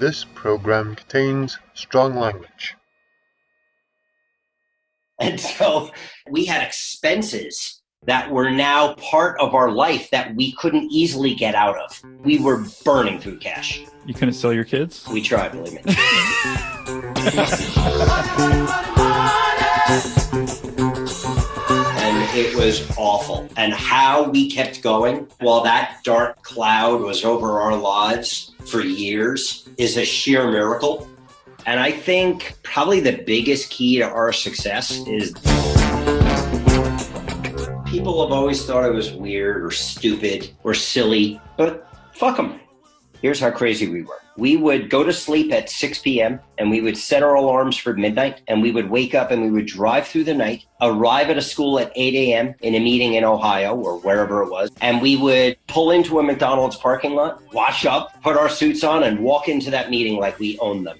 This program contains strong language. And so we had expenses that were now part of our life that we couldn't easily get out of. We were burning through cash. You couldn't sell your kids? We tried, believe me. And it was awful. And how we kept going while that dark cloud was over our lives for years is a sheer miracle. And I think probably the biggest key to our success is people have always thought it was weird or stupid or silly, but fuck them. Here's how crazy we were. We would go to sleep at 6 p.m. and we would set our alarms for midnight and we would wake up and we would drive through the night, arrive at a school at 8 a.m. in a meeting in Ohio or wherever it was. And we would pull into a McDonald's parking lot, wash up, put our suits on and walk into that meeting like we owned them.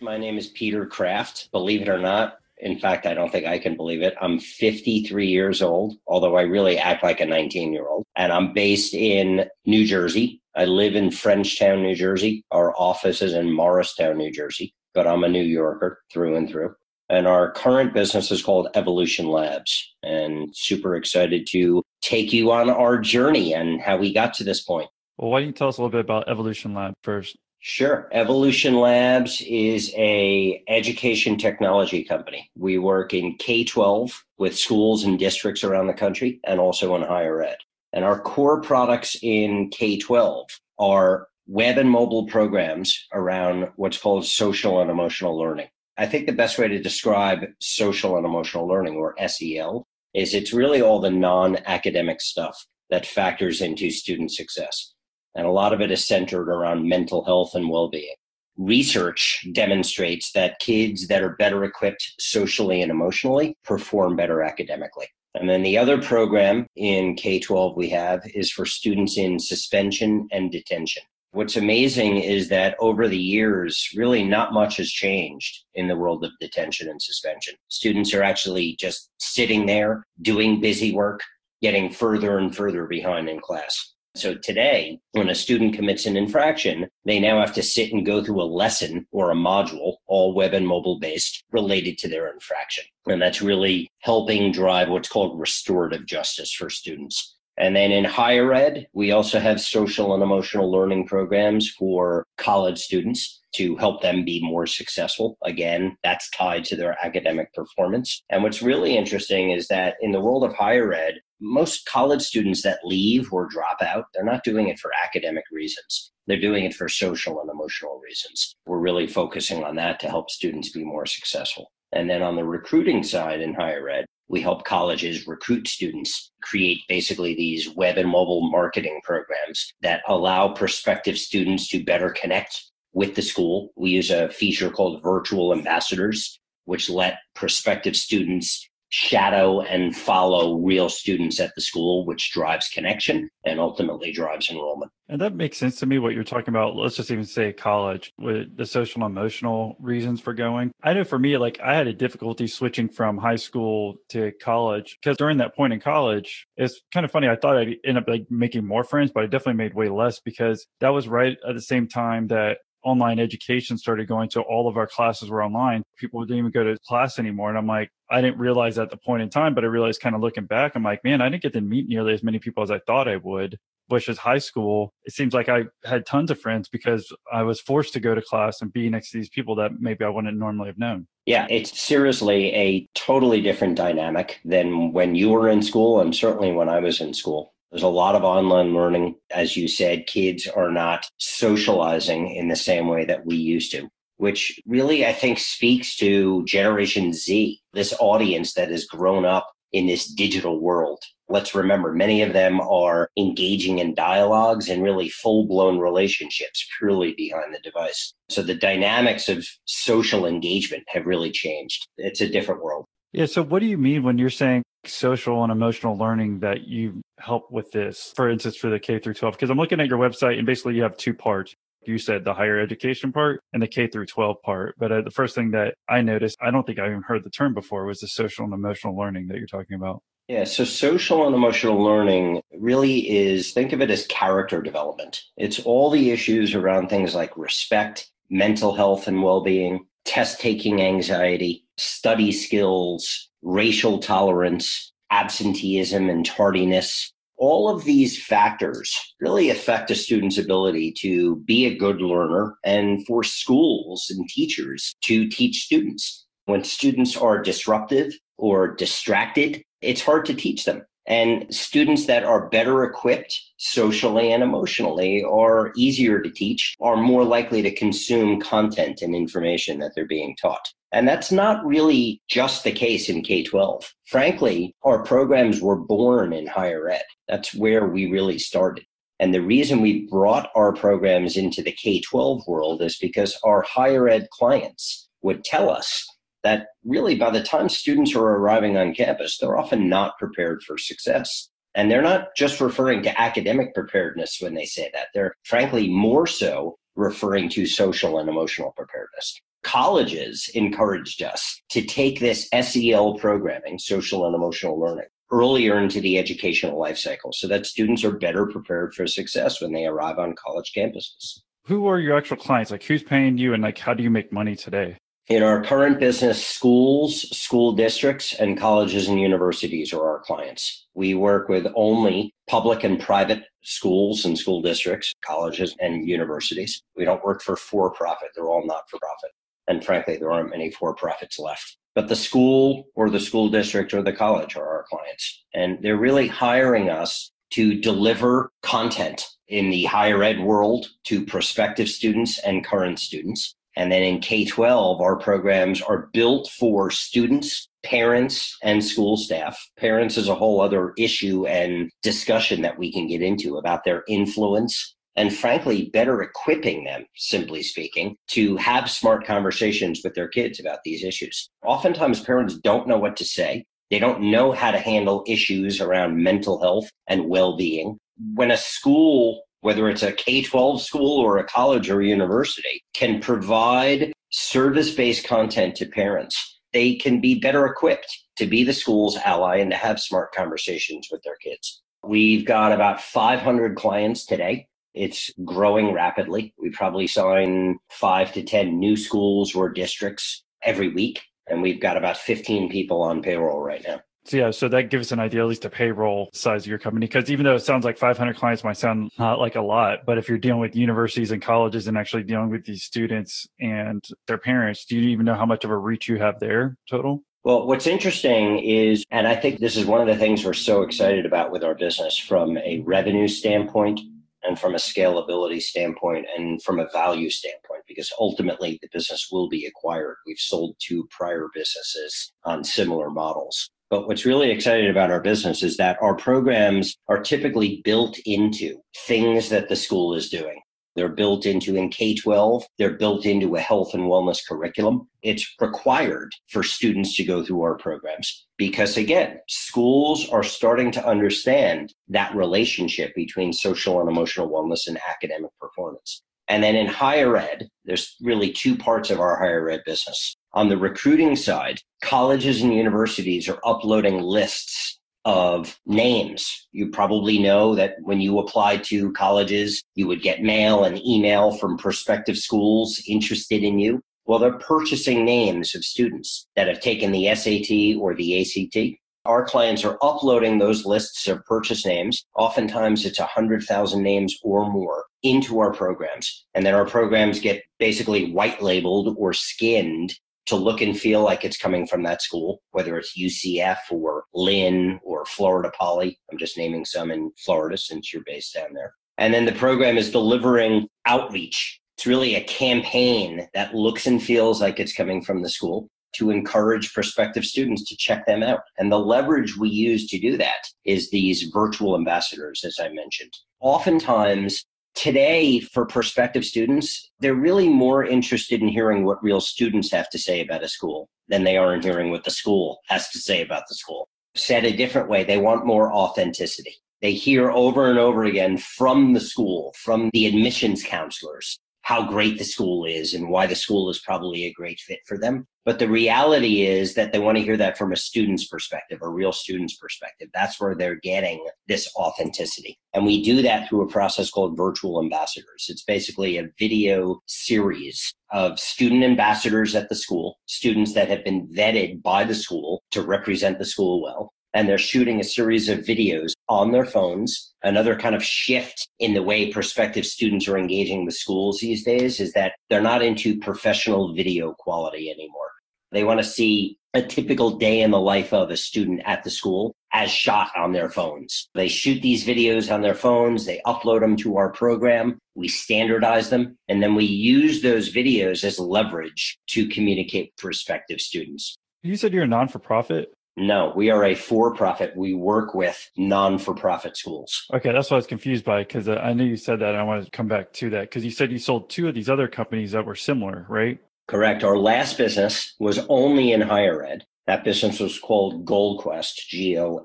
My name is Peter Kraft. Believe it or not, in fact, I don't think I can believe it. I'm 53 years old, although I really act like a 19-year-old. And I'm based in New Jersey. I live in Frenchtown, New Jersey. Our office is in Morristown, New Jersey. But I'm a New Yorker through and through. And our current business is called Evolution Labs. And super excited to take you on our journey and how we got to this point. Well, why don't you tell us a little bit about Evolution Lab first? Sure. Evolution Labs is an education technology company. We work in K-12 with schools and districts around the country and also in higher ed. And our core products in K-12 are web and mobile programs around what's called social and emotional learning. I think the best way to describe social and emotional learning, or SEL, is it's really all the non-academic stuff that factors into student success. And a lot of it is centered around mental health and well-being. Research demonstrates that kids that are better equipped socially and emotionally perform better academically. And then the other program in K-12 we have is for students in suspension and detention. What's amazing is that over the years, really not much has changed in the world of detention and suspension. Students are actually just sitting there, doing busy work, getting further and further behind in class. So today, when a student commits an infraction, they now have to sit and go through a lesson or a module, all web and mobile based, related to their infraction. And that's really helping drive what's called restorative justice for students. And then in higher ed, we also have social and emotional learning programs for college students to help them be more successful. Again, that's tied to their academic performance. And what's really interesting is that in the world of higher ed, most college students that leave or drop out, they're not doing it for academic reasons. They're doing it for social and emotional reasons. We're really focusing on that to help students be more successful. And then on the recruiting side in higher ed, we help colleges recruit students, create basically these web and mobile marketing programs that allow prospective students to better connect with the school. We use a feature called virtual ambassadors, which let prospective students shadow and follow real students at the school, which drives connection and ultimately drives enrollment. And that makes sense to me, what you're talking about. Let's just even say college with the social and emotional reasons for going. I know for me, like I had a difficulty switching from high school to college because during that point in college, it's kind of funny. I thought I'd end up like making more friends, but I definitely made way less because that was right at the same time that online education started going. So all of our classes were online. People didn't even go to class anymore. And I'm like, I didn't realize at the point in time, but I realized kind of looking back, I'm like, man, I didn't get to meet nearly as many people as I thought I would, which is high school. It seems like I had tons of friends because I was forced to go to class and be next to these people that maybe I wouldn't normally have known. Yeah, it's seriously a totally different dynamic than when you were in school and certainly when I was in school. There's a lot of online learning. As you said, kids are not socializing in the same way that we used to, which really, I think, speaks to Generation Z, this audience that has grown up in this digital world. Let's remember, many of them are engaging in dialogues and really full-blown relationships purely behind the device. So the dynamics of social engagement have really changed. It's a different world. Yeah. So what do you mean when you're saying social and emotional learning that you help with this, for instance, for the K through 12? Because I'm looking at your website and basically you have two parts. You said the higher education part and the K through 12 part. But the first thing that I noticed, I don't think I even heard the term before, was the social and emotional learning that you're talking about. Yeah, so social and emotional learning really is, think of it as character development. It's all the issues around things like respect, mental health and well-being, test-taking anxiety, study skills, racial tolerance, absenteeism and tardiness. All of these factors really affect a student's ability to be a good learner and for schools and teachers to teach students. When students are disruptive or distracted, it's hard to teach them. And students that are better equipped socially and emotionally are easier to teach, are more likely to consume content and information that they're being taught. And that's not really just the case in K-12. Frankly, our programs were born in higher ed. That's where we really started. And the reason we brought our programs into the K-12 world is because our higher ed clients would tell us that really by the time students are arriving on campus, they're often not prepared for success. And they're not just referring to academic preparedness when they say that. They're frankly more so referring to social and emotional preparedness. Colleges encouraged us to take this SEL programming, social and emotional learning, earlier into the educational life cycle so that students are better prepared for success when they arrive on college campuses. Who are your actual clients? Like, who's paying you and like, how do you make money today? In our current business, schools, school districts, and colleges and universities are our clients. We work with only public and private schools and school districts, colleges and universities. We don't work for-profit. They're all not-for-profit. And frankly, there aren't many for-profits left. But the school or the school district or the college are our clients. And they're really hiring us to deliver content in the higher ed world to prospective students and current students. And then in K-12, our programs are built for students, parents, and school staff. Parents is a whole other issue and discussion that we can get into about their influence and, frankly, better equipping them, simply speaking, to have smart conversations with their kids about these issues. Oftentimes, parents don't know what to say. They don't know how to handle issues around mental health and well-being. When a school, whether it's a K-12 school or a college or a university, can provide service-based content to parents, they can be better equipped to be the school's ally and to have smart conversations with their kids. We've got about 500 clients today. It's growing rapidly. We probably sign 5 to 10 new schools or districts every week, and we've got about 15 people on payroll right now. So yeah, so that gives us an idea, at least the payroll size of your company, because even though it sounds like 500 clients might sound not like a lot, but if you're dealing with universities and colleges and actually dealing with these students and their parents, do you even know how much of a reach you have there total? Well, what's interesting is, and I think this is one of the things we're so excited about with our business from a revenue standpoint and from a scalability standpoint and from a value standpoint, because ultimately the business will be acquired. We've sold two prior businesses on similar models. But what's really exciting about our business is that our programs are typically built into things that the school is doing. They're built into, in K-12, they're built into a health and wellness curriculum. It's required for students to go through our programs because, again, schools are starting to understand that relationship between social and emotional wellness and academic performance. And then in higher ed, there's really two parts of our higher ed business. On the recruiting side, colleges and universities are uploading lists of names. You probably know that when you applied to colleges, you would get mail and email from prospective schools interested in you. Well, they're purchasing names of students that have taken the SAT or the ACT. Our clients are uploading those lists of purchase names. Oftentimes, it's 100,000 names or more into our programs. And then our programs get basically white labeled or skinned to look and feel like it's coming from that school, whether it's UCF or Lynn or Florida Poly. I'm just naming some in Florida since you're based down there. And then the program is delivering outreach. It's really a campaign that looks and feels like it's coming from the school to encourage prospective students to check them out. And the leverage we use to do that is these virtual ambassadors, as I mentioned. Oftentimes, today, for prospective students, they're really more interested in hearing what real students have to say about a school than they are in hearing what the school has to say about the school. Said a different way, they want more authenticity. They hear over and over again from the school, from the admissions counselors, how great the school is and why the school is probably a great fit for them. But the reality is that they want to hear that from a student's perspective, a real student's perspective. That's where they're getting this authenticity. And we do that through a process called virtual ambassadors. It's basically a video series of student ambassadors at the school, students that have been vetted by the school to represent the school well. And they're shooting a series of videos on their phones. Another kind of shift in the way prospective students are engaging with schools these days is that they're not into professional video quality anymore. They want to see a typical day in the life of a student at the school as shot on their phones. They shoot these videos on their phones, they upload them to our program, we standardize them, and then we use those videos as leverage to communicate with prospective students. You said you're a non-for-profit? No, we are a for-profit. We work with non-for-profit schools. Okay, that's what I was confused by, because I knew you said that, and I wanted to come back to that, because you said you sold two of these other companies that were similar, right? Correct. Our last business was only in higher ed. That business was called GoldQuest,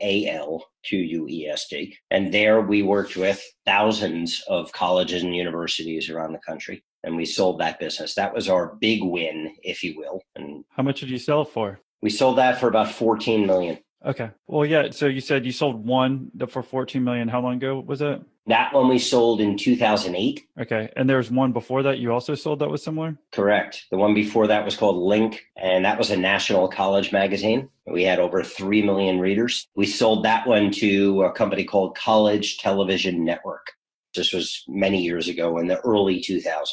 GoalQuest. And there we worked with thousands of colleges and universities around the country, and we sold that business. That was our big win, if you will. And how much did you sell it for? We sold that for about $14 million. Okay. Well, yeah. So you said you sold one for $14 million. How long ago was that? That one we sold in 2008. Okay. And there's one before that you also sold that was similar? Correct. The one before that was called Link, and that was a national college magazine. We had over 3 million readers. We sold that one to a company called College Television Network. This was many years ago in the early 2000s.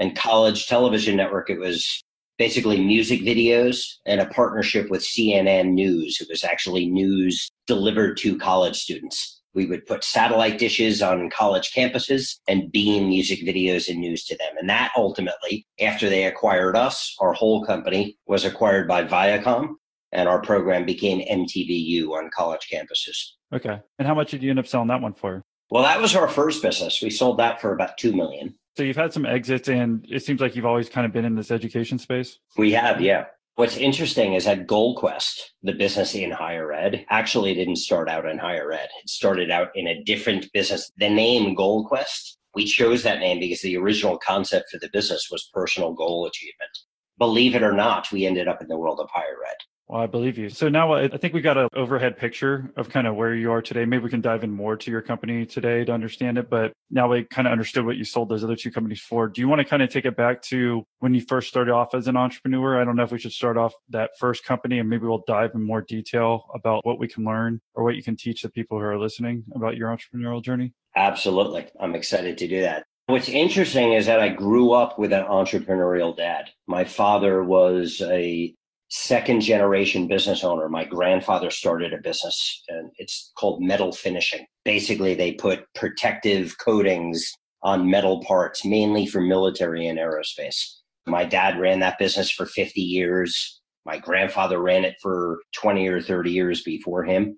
And College Television Network, it was basically music videos and a partnership with CNN News. It was actually news delivered to college students. We would put satellite dishes on college campuses and beam music videos and news to them. And that ultimately, after they acquired us, our whole company was acquired by Viacom, and our program became MTVU on college campuses. Okay. And how much did you end up selling that one for? Well, that was our first business. We sold that for about $2 million. So you've had some exits, and it seems like you've always kind of been in this education space. We have, yeah. What's interesting is that GoldQuest, the business in higher ed, actually didn't start out in higher ed. It started out in a different business. The name GoldQuest, we chose that name because the original concept for the business was personal goal achievement. Believe it or not, we ended up in the world of higher ed. Well, I believe you. So now I think we got an overhead picture of kind of where you are today. Maybe we can dive in more to your company today to understand it. But now we kind of understood what you sold those other two companies for. Do you want to kind of take it back to when you first started off as an entrepreneur? I don't know if we should start off that first company, and maybe we'll dive in more detail about what we can learn or what you can teach the people who are listening about your entrepreneurial journey. Absolutely. I'm excited to do that. What's interesting is that I grew up with an entrepreneurial dad. My father was a second generation business owner. My grandfather started a business, and it's called metal finishing. Basically, they put protective coatings on metal parts, mainly for military and aerospace. My dad ran that business for 50 years. My grandfather ran it for 20 or 30 years before him.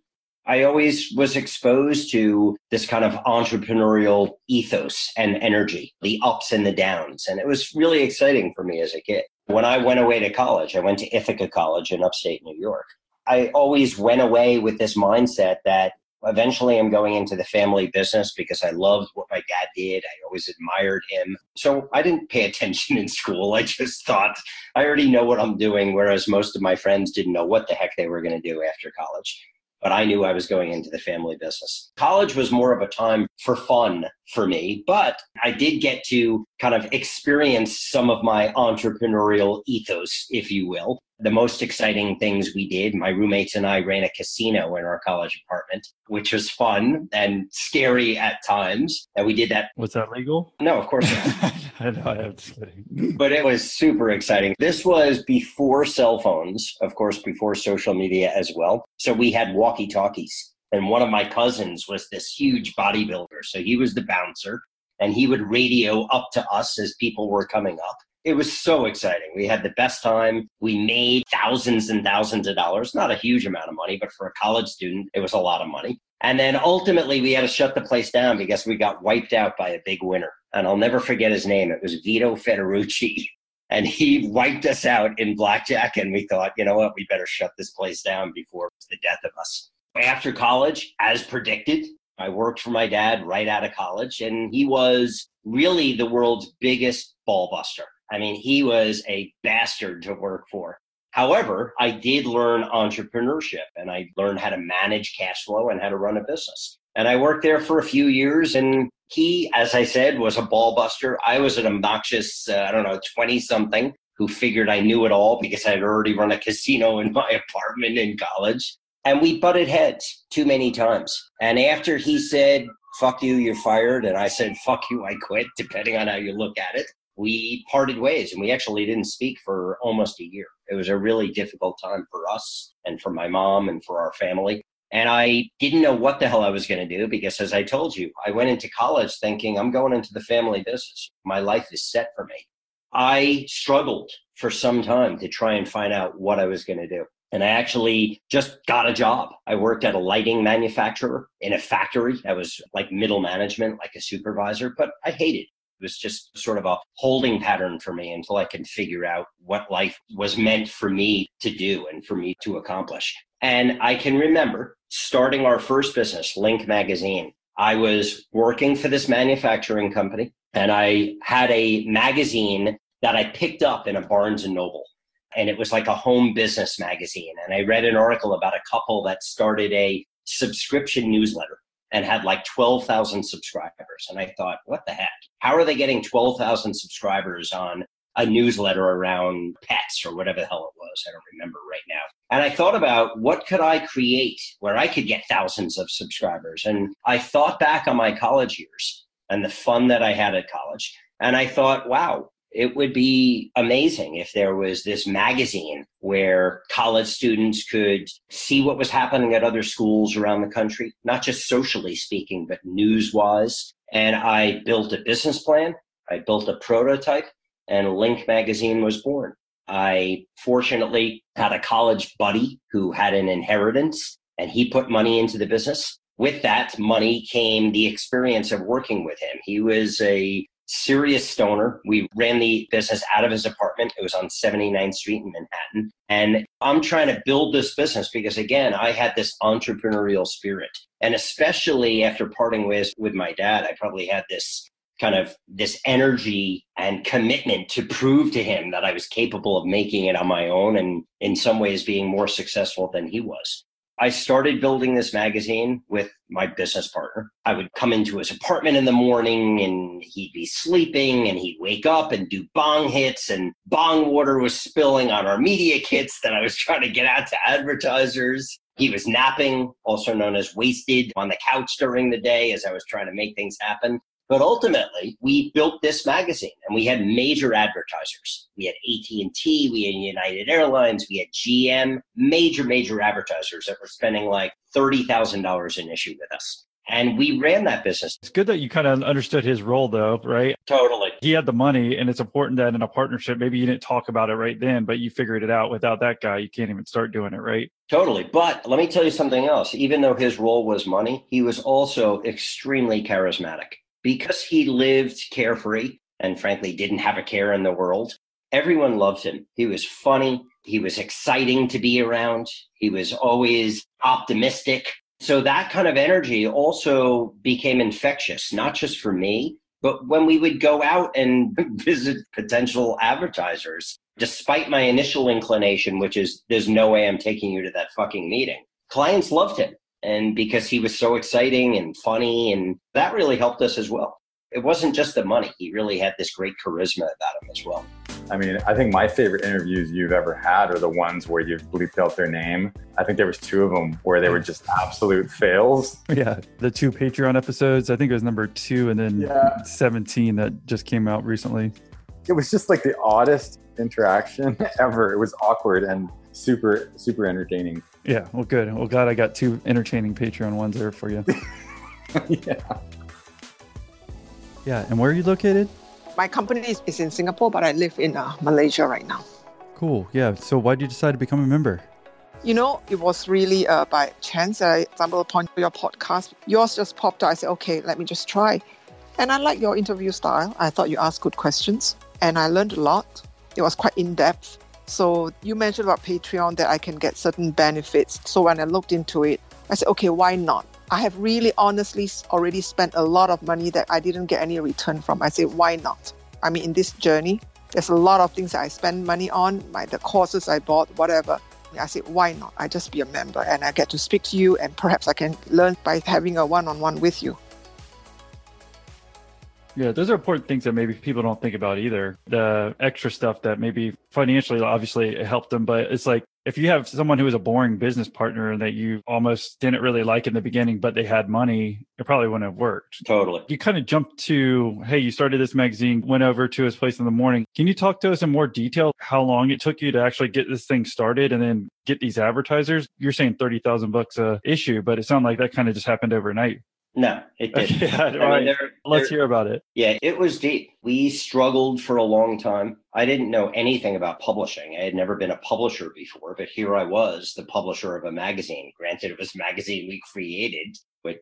I always was exposed to this kind of entrepreneurial ethos and energy, the ups and the downs. And it was really exciting for me as a kid. When I went away to college, I went to Ithaca College in upstate New York. I always went away with this mindset that eventually I'm going into the family business because I loved what my dad did. I always admired him. So I didn't pay attention in school. I just thought I already know what I'm doing, whereas most of my friends didn't know what the heck they were going to do after college. But I knew I was going into the family business. College was more of a time for fun for me, but I did get to kind of experience some of my entrepreneurial ethos, if you will. The most exciting things we did, my roommates and I ran a casino in our college apartment, which was fun and scary at times. And we did that. Was that legal? No, of course not. I know, I'm just kidding. But it was super exciting. This was before cell phones, of course, before social media as well. So we had walkie-talkies. And one of my cousins was this huge bodybuilder. So he was the bouncer, and he would radio up to us as people were coming up. It was so exciting. We had the best time. We made thousands and thousands of dollars, not a huge amount of money, but for a college student, it was a lot of money. And then ultimately we had to shut the place down because we got wiped out by a big winner. And I'll never forget his name. It was Vito Federucci. And he wiped us out in blackjack. And we thought, you know what, we better shut this place down before it's the death of us. After college, as predicted, I worked for my dad right out of college, and he was really the world's biggest ball buster. I mean, he was a bastard to work for. However, I did learn entrepreneurship, and I learned how to manage cash flow and how to run a business. And I worked there for a few years, and he, as I said, was a ball buster. I was an obnoxious, 20-something who figured I knew it all because I had already run a casino in my apartment in college. And we butted heads too many times. And after he said, fuck you, you're fired, and I said, fuck you, I quit, depending on how you look at it, we parted ways, and we actually didn't speak for almost a year. It was a really difficult time for us and for my mom and for our family. And I didn't know what the hell I was going to do because, as I told you, I went into college thinking I'm going into the family business. My life is set for me. I struggled for some time to try and find out what I was going to do. And I actually just got a job. I worked at a lighting manufacturer in a factory. I was like middle management, like a supervisor, but I hated it. It was just sort of a holding pattern for me until I could figure out what life was meant for me to do and for me to accomplish. And I can remember starting our first business, Link magazine. I was working for this manufacturing company, and I had a magazine that I picked up in a Barnes & Noble. And it was like a home business magazine. And I read an article about a couple that started a subscription newsletter and had like 12,000 subscribers. And I thought, what the heck? How are they getting 12,000 subscribers on a newsletter around pets or whatever the hell it was? I don't remember right now. And I thought about what could I create where I could get thousands of subscribers. And I thought back on my college years and the fun that I had at college. And I thought, wow, it would be amazing if there was this magazine where college students could see what was happening at other schools around the country, not just socially speaking, but news-wise. And I built a business plan. I built a prototype, and Link magazine was born. I fortunately had a college buddy who had an inheritance, and he put money into the business. With that money came the experience of working with him. He was a serious stoner. We ran the business out of his apartment. It was on 79th Street in Manhattan. And I'm trying to build this business because, again, I had this entrepreneurial spirit. And especially after parting ways with my dad, I probably had this kind of this energy and commitment to prove to him that I was capable of making it on my own and in some ways being more successful than he was. I started building this magazine with my business partner. I would come into his apartment in the morning, and he'd be sleeping, and he'd wake up and do bong hits, and bong water was spilling on our media kits that I was trying to get out to advertisers. He was napping, also known as wasted, on the couch during the day as I was trying to make things happen. But ultimately, we built this magazine, and we had major advertisers. We had AT&T, we had United Airlines, we had GM, major advertisers that were spending like $30,000 an issue with us. And we ran that business. It's good that you kind of understood his role, though, right? Totally. He had the money, and it's important that in a partnership, maybe you didn't talk about it right then, but you figured it out. Without that guy, you can't even start doing it, right? Totally. But let me tell you something else. Even though his role was money, he was also extremely charismatic. Because he lived carefree and frankly didn't have a care in the world, everyone loved him. He was funny. He was exciting to be around. He was always optimistic. So that kind of energy also became infectious, not just for me, but when we would go out and visit potential advertisers, despite my initial inclination, which is there's no way I'm taking you to that fucking meeting, clients loved him. And because he was so exciting and funny, and that really helped us as well. It wasn't just the money. He really had this great charisma about him as well. I mean, I think my favorite interviews you've ever had are the ones where you've bleeped out their name. I think there was 2 of them where they were just absolute fails. Yeah, the 2 Patreon episodes. I think it was number 2 and then 17 that just came out recently. It was just like the oddest interaction ever. It was awkward and super entertaining. Yeah, well, good. Well, glad I got 2 entertaining Patreon ones there for you. Yeah, and where are you located? My company is in Singapore, but I live in Malaysia right now. Cool, yeah. So why did you decide to become a member? You know, it was really by chance that I stumbled upon your podcast. Yours just popped up. I said, okay, let me just try. And I like your interview style. I thought you asked good questions, and I learned a lot. It was quite in-depth. So you mentioned about Patreon that I can get certain benefits. So when I looked into it, I said, okay, why not? I have really honestly already spent a lot of money that I didn't get any return from. I said, why not? I mean, in this journey, there's a lot of things that I spend money on, the courses I bought, whatever. I said, why not? I just be a member and I get to speak to you and perhaps I can learn by having a one-on-one with you. Yeah, those are important things that maybe people don't think about either. The extra stuff that maybe financially, obviously it helped them, but it's like, if you have someone who is a boring business partner that you almost didn't really like in the beginning, but they had money, it probably wouldn't have worked. Totally. You kind of jumped to, hey, you started this magazine, went over to his place in the morning. Can you talk to us in more detail how long it took you to actually get this thing started and then get these advertisers? You're saying $30,000 a issue, but it sounded like that kind of just happened overnight. No, it didn't. Yeah, I mean, right. Let's hear about it. Yeah, it was deep. We struggled for a long time. I didn't know anything about publishing. I had never been a publisher before, but here I was, the publisher of a magazine. Granted, it was a magazine we created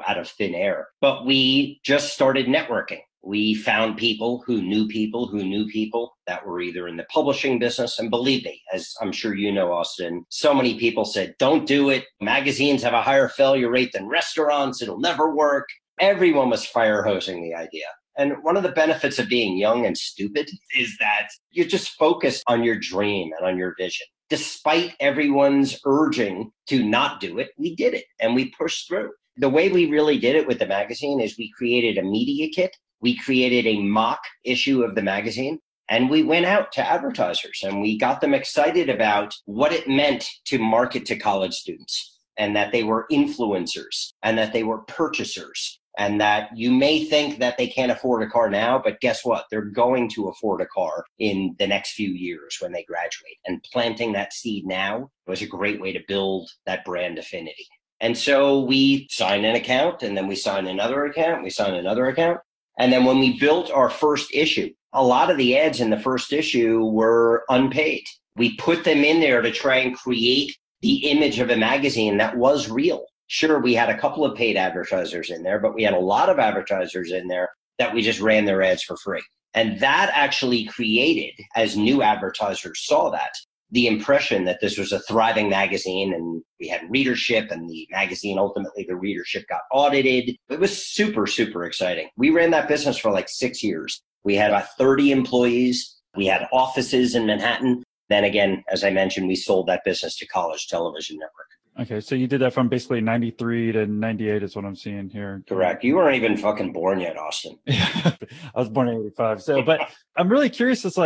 out of thin air, but we just started networking. We found people who knew people who knew people that were either in the publishing business. And believe me, as I'm sure you know, Austin, so many people said, don't do it. Magazines have a higher failure rate than restaurants. It'll never work. Everyone was fire hosing the idea. And one of the benefits of being young and stupid is that you're just focused on your dream and on your vision. Despite everyone's urging to not do it, we did it and we pushed through. The way we really did it with the magazine is we created a media kit. We created a mock issue of the magazine and we went out to advertisers and we got them excited about what it meant to market to college students and that they were influencers and that they were purchasers and that you may think that they can't afford a car now, but guess what? They're going to afford a car in the next few years when they graduate. And planting that seed now was a great way to build that brand affinity. And so we signed an account and then we signed another account, we signed another account. And then when we built our first issue, a lot of the ads in the first issue were unpaid. We put them in there to try and create the image of a magazine that was real. Sure, we had a couple of paid advertisers in there, but we had a lot of advertisers in there that we just ran their ads for free. And that actually created, as new advertisers saw that, the impression that this was a thriving magazine and we had readership and the magazine, ultimately the readership got audited. It was super, super exciting. We ran that business for 6 years. We had about 30 employees. We had offices in Manhattan. Then again, as I mentioned, we sold that business to College Television Network. Okay, so you did that from basically 93 to 98 is what I'm seeing here. Correct. You weren't even fucking born yet, Austin. I was born in 85. So, but I'm really curious. It's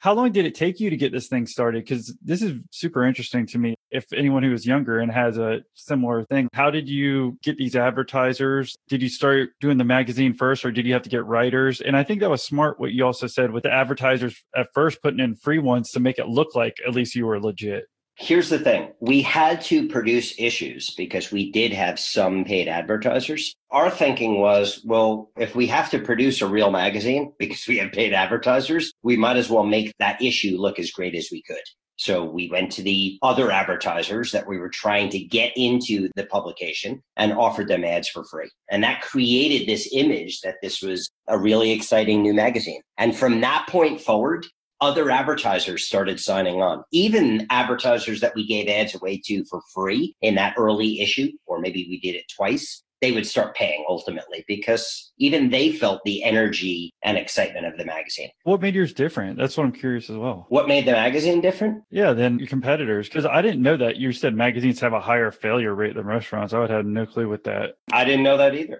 how long did it take you to get this thing started? Because this is super interesting to me. If anyone who is younger and has a similar thing, how did you get these advertisers? Did you start doing the magazine first or did you have to get writers? And I think that was smart what you also said with the advertisers at first putting in free ones to make it look like at least you were legit. Here's the thing. We had to produce issues because we did have some paid advertisers. Our thinking was, well, if we have to produce a real magazine because we have paid advertisers, we might as well make that issue look as great as we could. So we went to the other advertisers that we were trying to get into the publication and offered them ads for free. And that created this image that this was a really exciting new magazine. And from that point forward, other advertisers started signing on, even advertisers that we gave ads away to for free in that early issue, or maybe we did it twice, they would start paying ultimately because even they felt the energy and excitement of the magazine. What made yours different? That's what I'm curious as well. What made the magazine different? Yeah, than your competitors. Because I didn't know that. You said magazines have a higher failure rate than restaurants. I would have no clue with that. I didn't know that either.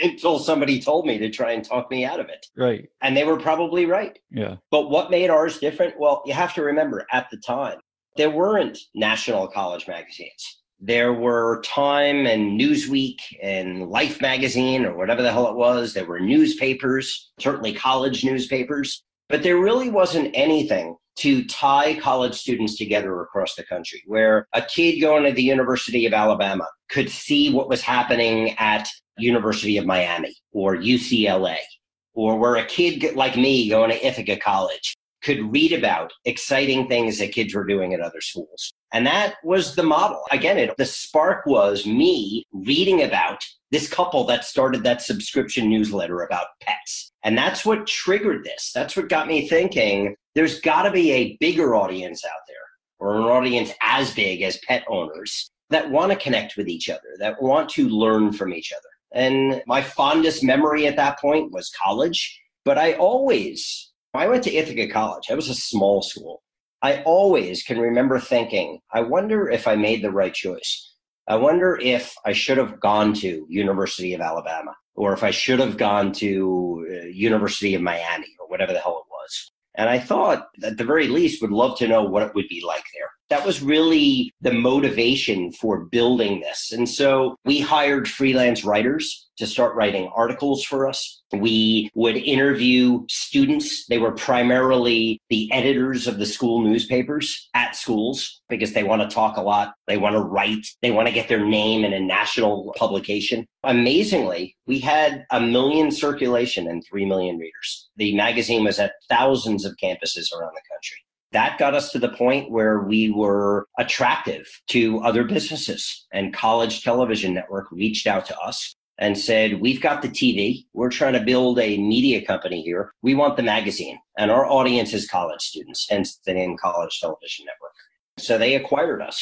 Until somebody told me to try and talk me out of it. Right. And they were probably right. Yeah. But what made ours different? Well, you have to remember at the time, there weren't national college magazines. There were Time and Newsweek and Life magazine or whatever the hell it was. There were newspapers, certainly college newspapers, but there really wasn't anything to tie college students together across the country where a kid going to the University of Alabama could see what was happening at University of Miami or UCLA, or where a kid like me going to Ithaca College could read about exciting things that kids were doing at other schools. And that was the model. Again, the spark was me reading about this couple that started that subscription newsletter about pets. And that's what triggered this. That's what got me thinking there's got to be a bigger audience out there or an audience as big as pet owners that want to connect with each other, that want to learn from each other. And my fondest memory at that point was college. But I went to Ithaca College. That was a small school. I always can remember thinking, I wonder if I made the right choice. I wonder if I should have gone to University of Alabama, or if I should have gone to University of Miami, or whatever the hell it was. And I thought, at the very least, would love to know what it would be like there. That was really the motivation for building this. And so we hired freelance writers to start writing articles for us. We would interview students. They were primarily the editors of the school newspapers at schools because they want to talk a lot. They want to write. They want to get their name in a national publication. Amazingly, we had 1 million circulation and 3 million readers. The magazine was at thousands of campuses around the country. That got us to the point where we were attractive to other businesses, and College Television Network reached out to us and said, we've got the TV. We're trying to build a media company here. We want the magazine, and our audience is college students, hence the name College Television Network. So they acquired us.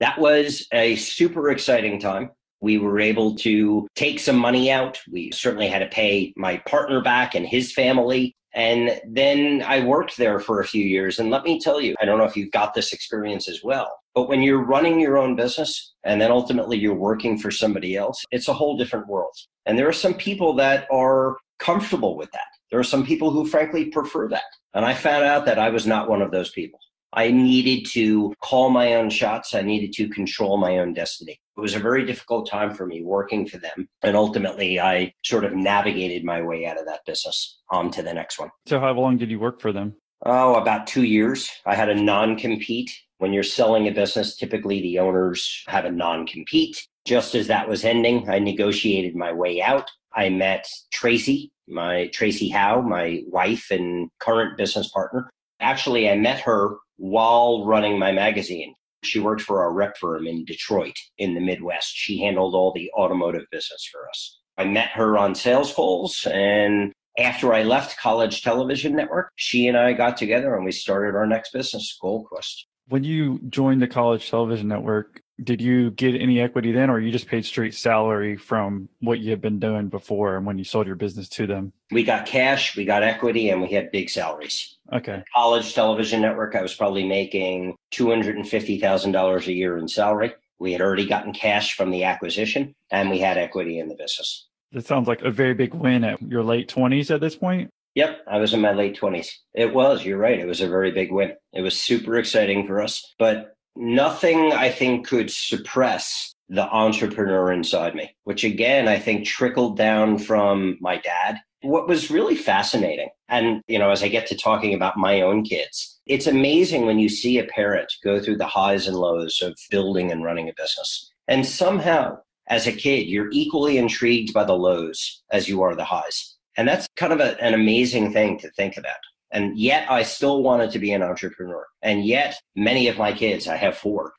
That was a super exciting time. We were able to take some money out. We certainly had to pay my partner back and his family. And then I worked there for a few years. And let me tell you, I don't know if you've got this experience as well, but when you're running your own business and then ultimately you're working for somebody else, it's a whole different world. And there are some people that are comfortable with that. There are some people who frankly prefer that. And I found out that I was not one of those people. I needed to call my own shots. I needed to control my own destiny. It was a very difficult time for me working for them. And ultimately, I sort of navigated my way out of that business onto the next one. So how long did you work for them? Oh, about 2 years. I had a non-compete. When you're selling a business, typically the owners have a non-compete. Just as that was ending, I negotiated my way out. I met Tracy Howe, my wife and current business partner. Actually, I met her while running my magazine. She worked for our rep firm in Detroit in the Midwest. She handled all the automotive business for us. I met her on sales calls, and after I left College Television Network, she and I got together and we started our next business, GoldQuest. When you joined the College Television Network, did you get any equity then, or you just paid straight salary from what you had been doing before and when you sold your business to them? We got cash, we got equity, and we had big salaries. Okay. College Television Network, I was probably making $250,000 a year in salary. We had already gotten cash from the acquisition, and we had equity in the business. That sounds like a very big win at your late 20s at this point. Yep, I was in my late 20s. It was, you're right. It was a very big win. It was super exciting for us, but nothing, I think, could suppress the entrepreneur inside me, which again, I think trickled down from my dad. What was really fascinating, and as I get to talking about my own kids, it's amazing when you see a parent go through the highs and lows of building and running a business. And somehow, as a kid, you're equally intrigued by the lows as you are the highs. And that's kind of an amazing thing to think about. And yet I still wanted to be an entrepreneur. And yet many of my kids, I have 4,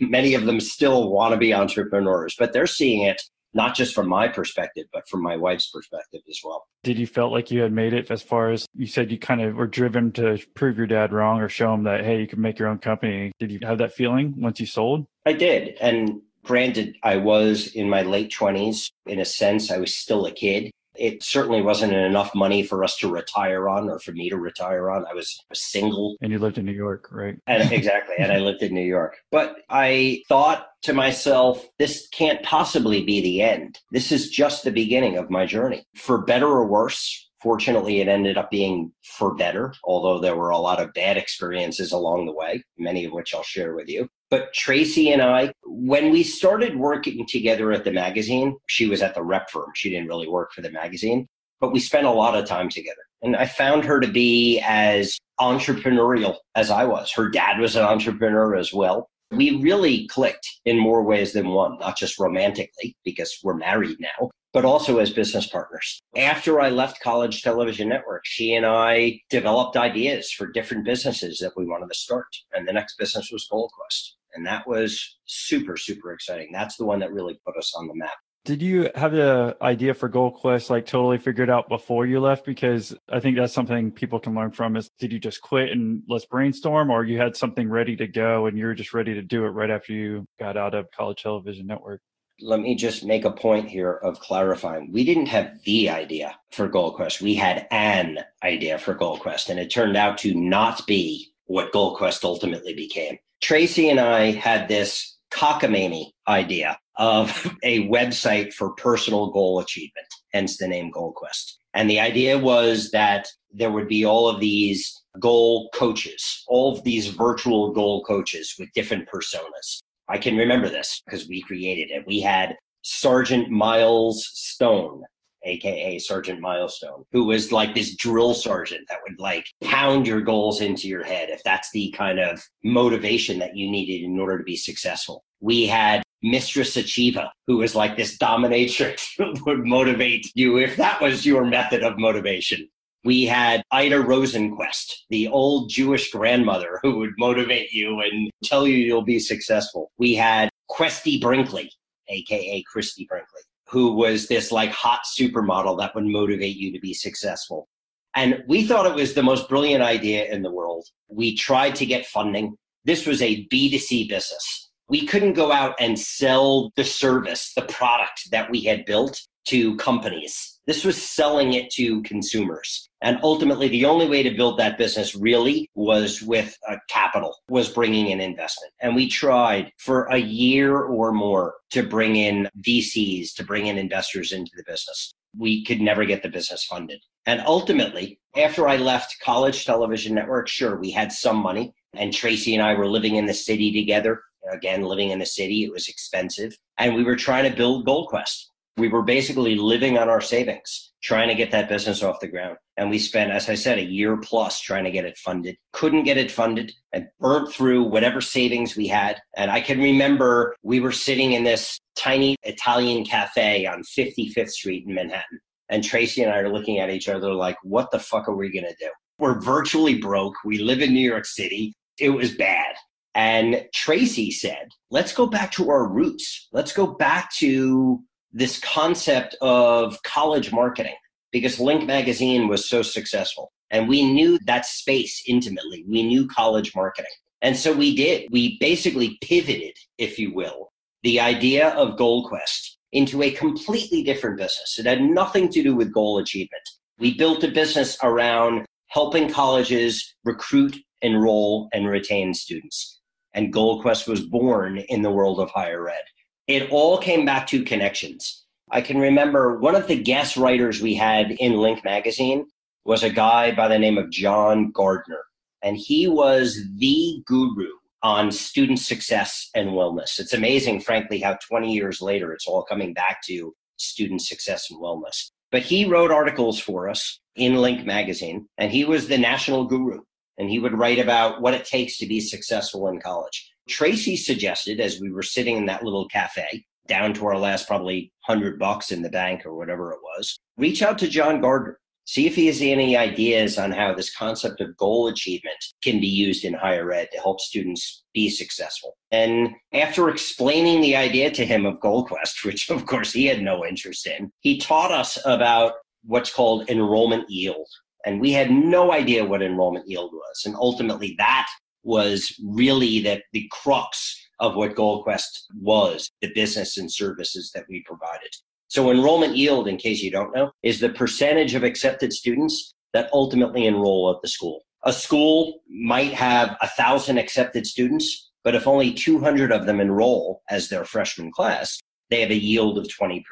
many of them still want to be entrepreneurs, but they're seeing it not just from my perspective, but from my wife's perspective as well. Did you felt like you had made it as far as you said you kind of were driven to prove your dad wrong or show him that, hey, you can make your own company? Did you have that feeling once you sold? I did. And granted, I was in my late 20s. In a sense, I was still a kid. It certainly wasn't enough money for us to retire on or for me to retire on. I was single. And you lived in New York, right? And exactly. And I lived in New York. But I thought to myself, this can't possibly be the end. This is just the beginning of my journey. For better or worse, fortunately, it ended up being for better, although there were a lot of bad experiences along the way, many of which I'll share with you. But Tracy and I, when we started working together at the magazine, she was at the rep firm. She didn't really work for the magazine, but we spent a lot of time together. And I found her to be as entrepreneurial as I was. Her dad was an entrepreneur as well. We really clicked in more ways than one, not just romantically, because we're married now, but also as business partners. After I left College Television Network, she and I developed ideas for different businesses that we wanted to start. And the next business was GoldQuest. And that was super, super exciting. That's the one that really put us on the map. Did you have the idea for GoldQuest like totally figured out before you left? Because I think that's something people can learn from is, did you just quit and let's brainstorm, or you had something ready to go and you were just ready to do it right after you got out of College Television Network? Let me just make a point here of clarifying. We didn't have the idea for GoldQuest. We had an idea for GoldQuest, and it turned out to not be what GoldQuest ultimately became. Tracy and I had this cockamamie idea of a website for personal goal achievement, hence the name GoldQuest. And the idea was that there would be all of these goal coaches, all of these virtual goal coaches with different personas. I can remember this because we created it. We had Sergeant Miles Stone, AKA Sergeant Milestone, who was like this drill sergeant that would like pound your goals into your head if that's the kind of motivation that you needed in order to be successful. We had Mistress Achieva, who was like this dominatrix who would motivate you if that was your method of motivation. We had Ida Rosenquist, the old Jewish grandmother who would motivate you and tell you you'll be successful. We had Questy Brinkley, AKA Christy Brinkley, who was this like hot supermodel that would motivate you to be successful. And we thought it was the most brilliant idea in the world. We tried to get funding. This was a B2C business. We couldn't go out and sell the service, the product that we had built to companies. This was selling it to consumers. And ultimately, the only way to build that business really was with capital, was bringing in investment. And we tried for a year or more to bring in VCs, to bring in investors into the business. We could never get the business funded. And ultimately, after I left College Television Network, sure, we had some money. And Tracy and I were living in the city together. Again, living in the city, it was expensive. And we were trying to build GoldQuest. We were basically living on our savings, trying to get that business off the ground. And we spent, as I said, a year plus trying to get it funded. Couldn't get it funded and burnt through whatever savings we had. And I can remember we were sitting in this tiny Italian cafe on 55th Street in Manhattan. And Tracy and I are looking at each other like, what the fuck are we going to do? We're virtually broke. We live in New York City. It was bad. And Tracy said, let's go back to our roots. Let's go back to this concept of college marketing, because Link magazine was so successful. And we knew that space intimately. We knew college marketing. And so we did. We basically pivoted, if you will, the idea of GoldQuest into a completely different business. It had nothing to do with goal achievement. We built a business around helping colleges recruit, enroll, and retain students. And GoldQuest was born in the world of higher ed. It all came back to connections. I can remember one of the guest writers we had in Link magazine was a guy by the name of John Gardner. And he was the guru on student success and wellness. It's amazing, frankly, how 20 years later, it's all coming back to student success and wellness. But he wrote articles for us in Link magazine, and he was the national guru. And he would write about what it takes to be successful in college. Tracy suggested, as we were sitting in that little cafe, down to our last probably $100 in the bank or whatever it was, reach out to John Gardner, see if he has any ideas on how this concept of goal achievement can be used in higher ed to help students be successful. And after explaining the idea to him of GoldQuest, which of course he had no interest in, he taught us about what's called enrollment yield. And we had no idea what enrollment yield was. And ultimately that was really the crux of what GoldQuest was, the business and services that we provided. So enrollment yield, in case you don't know, is the percentage of accepted students that ultimately enroll at the school. A school might have 1,000 accepted students, but if only 200 of them enroll as their freshman class, they have a yield of 20%.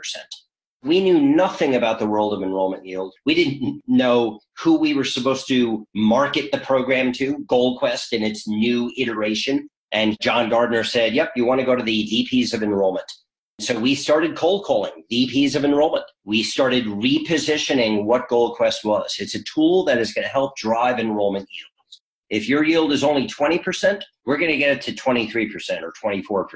We knew nothing about the world of enrollment yield. We didn't know who we were supposed to market the program to, GoldQuest in its new iteration. And John Gardner said, yep, you want to go to the VPs of enrollment. So we started cold calling VPs of enrollment. We started repositioning what GoldQuest was. It's a tool that is going to help drive enrollment yield. If your yield is only 20%, we're going to get it to 23% or 24%.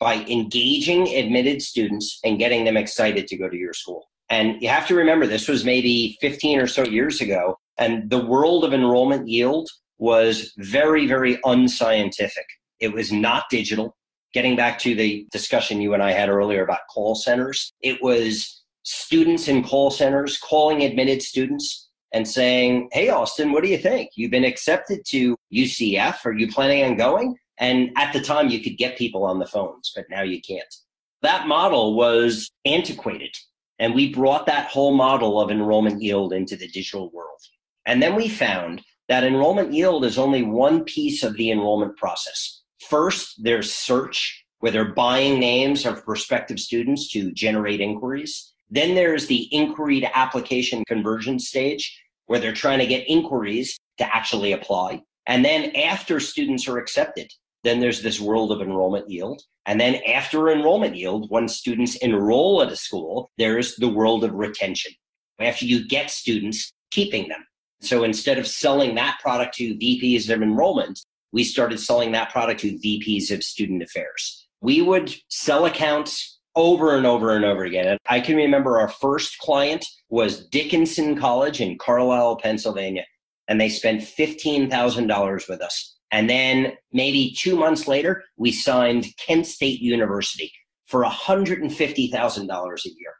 By engaging admitted students and getting them excited to go to your school. And you have to remember, this was maybe 15 or so years ago, and the world of enrollment yield was very, very unscientific. It was not digital. Getting back to the discussion you and I had earlier about call centers, it was students in call centers calling admitted students and saying, hey, Austin, what do you think? You've been accepted to UCF. Are you planning on going? And at the time, you could get people on the phones, but now you can't. That model was antiquated, and we brought that whole model of enrollment yield into the digital world. And then we found that enrollment yield is only one piece of the enrollment process. First, there's search, where they're buying names of prospective students to generate inquiries. Then there's the inquiry to application conversion stage, where they're trying to get inquiries to actually apply. And then after students are accepted, then there's this world of enrollment yield. And then after enrollment yield, once students enroll at a school, there's the world of retention. After you get students, keeping them. So instead of selling that product to VPs of enrollment, we started selling that product to VPs of student affairs. We would sell accounts over and over and over again. And I can remember our first client was Dickinson College in Carlisle, Pennsylvania, and they spent $15,000 with us. And then maybe 2 months later, we signed Kent State University for $150,000 a year.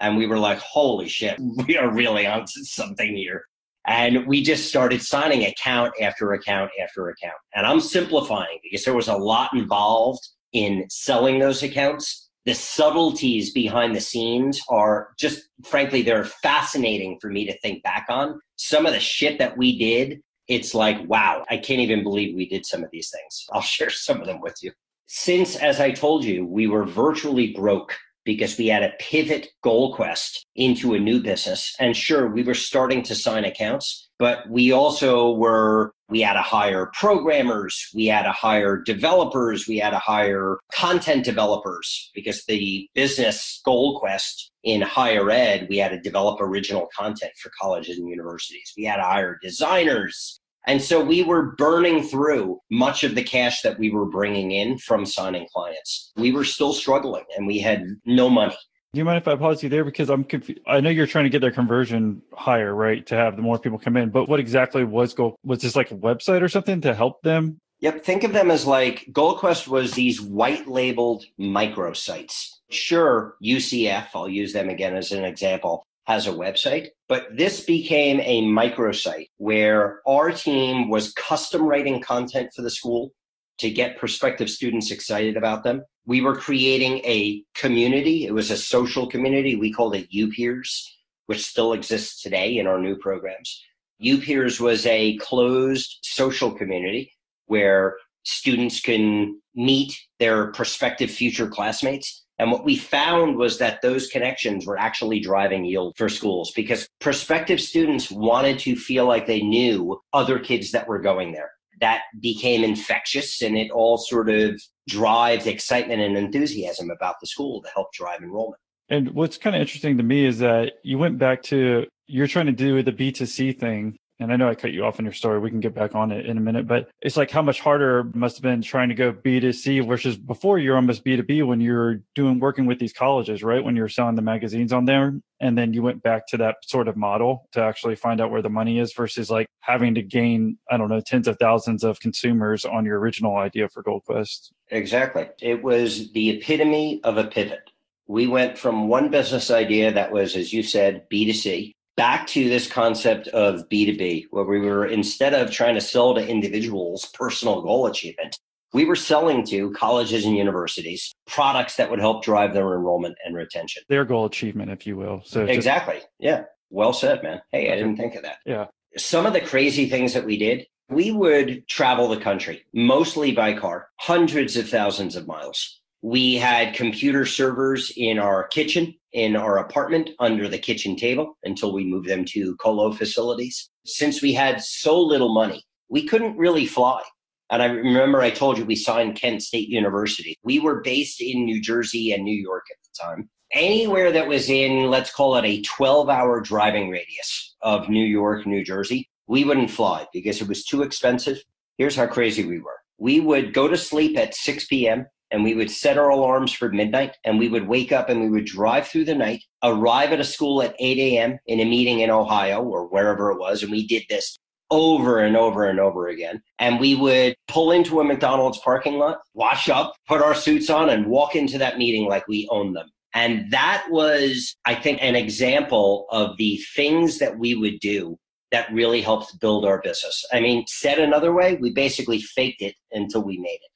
And we were like, holy shit, we are really onto something here. And we just started signing account after account after account. And I'm simplifying because there was a lot involved in selling those accounts. The subtleties behind the scenes are just, frankly, they're fascinating for me to think back on. Some of the shit that we did, it's like, wow, I can't even believe we did some of these things. I'll share some of them with you. Since, as I told you, we were virtually broke because we had to pivot GoldQuest into a new business. And sure, we were starting to sign accounts, but we also were, we had to hire programmers, we had to hire developers, we had to hire content developers, because the business GoldQuest in higher ed, we had to develop original content for colleges and universities. We had to hire designers. And so we were burning through much of the cash that we were bringing in from signing clients. We were still struggling and we had no money. Do you mind if I pause you there? Because I'm confused. I know you're trying to get their conversion higher, right? To have the more people come in. But what exactly was Gold? Was this like a website or something to help them? Yep. Think of them as like GoldQuest was these white labeled microsites. Sure, UCF, I'll use them again as an example, has a website, but this became a microsite where our team was custom writing content for the school to get prospective students excited about them. We were creating a community. It was a social community. We called it UPeers, which still exists today in our new programs. UPeers was a closed social community where students can meet their prospective future classmates. And what we found was that those connections were actually driving yield for schools because prospective students wanted to feel like they knew other kids that were going there. That became infectious and it all sort of drives excitement and enthusiasm about the school to help drive enrollment. And what's kind of interesting to me is that you went back to, you're trying to do the B2C thing. And I know I cut you off in your story. We can get back on it in a minute, but it's like how much harder must have been trying to go B2C versus before you're almost B2B when you're working with these colleges, right? When you're selling the magazines on there. And then you went back to that sort of model to actually find out where the money is versus like having to gain, I don't know, tens of thousands of consumers on your original idea for GoldQuest. Exactly. It was the epitome of a pivot. We went from one business idea that was, as you said, B2C. Back to this concept of B2B, where we were, instead of trying to sell to individuals personal goal achievement, we were selling to colleges and universities products that would help drive their enrollment and retention. Their goal achievement, if you will. So exactly. Yeah. Well said, man. Hey, okay. I didn't think of that. Yeah. Some of the crazy things that we did, we would travel the country, mostly by car, hundreds of thousands of miles. We had computer servers in our kitchen, in our apartment, under the kitchen table until we moved them to colo facilities. Since we had so little money, we couldn't really fly. And I remember I told you we signed Kent State University. We were based in New Jersey and New York at the time. Anywhere that was in, let's call it a 12-hour driving radius of New York, New Jersey, we wouldn't fly because it was too expensive. Here's how crazy we were. We would go to sleep at 6 p.m. and we would set our alarms for midnight, and we would wake up and we would drive through the night, arrive at a school at 8 a.m. in a meeting in Ohio or wherever it was. And we did this over and over and over again. And we would pull into a McDonald's parking lot, wash up, put our suits on, and walk into that meeting like we owned them. And that was, I think, an example of the things that we would do that really helped build our business. I mean, said another way, we basically faked it until we made it.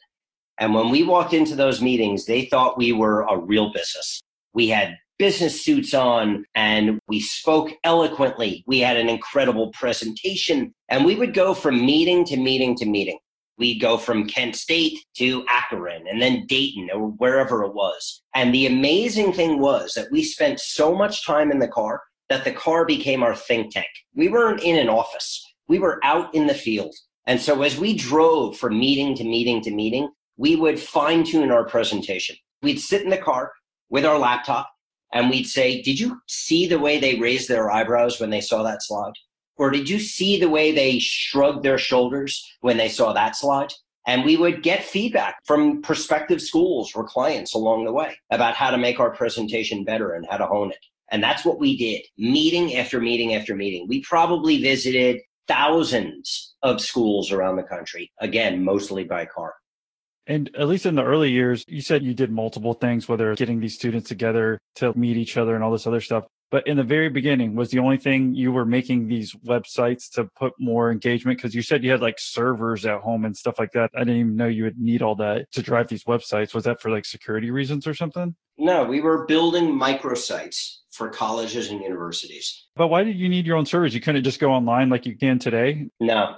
And when we walked into those meetings, they thought we were a real business. We had business suits on, and we spoke eloquently. We had an incredible presentation, and we would go from meeting to meeting to meeting. We'd go from Kent State to Akron and then Dayton or wherever it was. And the amazing thing was that we spent so much time in the car that the car became our think tank. We weren't in an office. We were out in the field. And so as we drove from meeting to meeting to meeting, we would fine-tune our presentation. We'd sit in the car with our laptop and we'd say, did you see the way they raised their eyebrows when they saw that slide? Or did you see the way they shrugged their shoulders when they saw that slide? And we would get feedback from prospective schools or clients along the way about how to make our presentation better and how to hone it. And that's what we did, meeting after meeting after meeting. We probably visited thousands of schools around the country, again, mostly by car. And at least in the early years, you said you did multiple things, whether it's getting these students together to meet each other and all this other stuff. But in the very beginning, was the only thing you were making these websites to put more engagement? Because you said you had like servers at home and stuff like that. I didn't even know you would need all that to drive these websites. Was that for like security reasons or something? No, we were building microsites for colleges and universities. But why did you need your own servers? You couldn't just go online like you can today? No.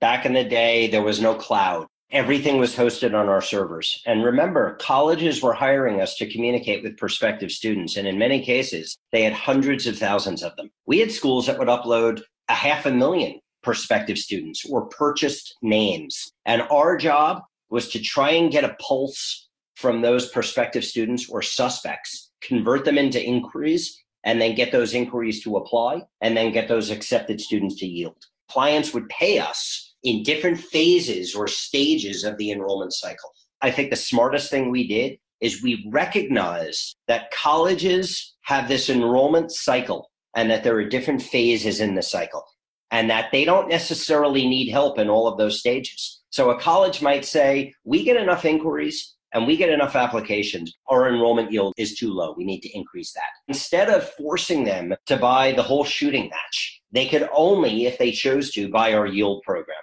Back in the day, there was no cloud. Everything was hosted on our servers. And remember, colleges were hiring us to communicate with prospective students. And in many cases, they had hundreds of thousands of them. We had schools that would upload 500,000 prospective students or purchased names. And our job was to try and get a pulse from those prospective students or suspects, convert them into inquiries, and then get those inquiries to apply, and then get those accepted students to yield. Clients would pay us in different phases or stages of the enrollment cycle. I think the smartest thing we did is we recognized that colleges have this enrollment cycle and that there are different phases in the cycle and that they don't necessarily need help in all of those stages. So a college might say, we get enough inquiries and we get enough applications, our enrollment yield is too low. We need to increase that. Instead of forcing them to buy the whole shooting match, they could only, if they chose to, buy our yield program.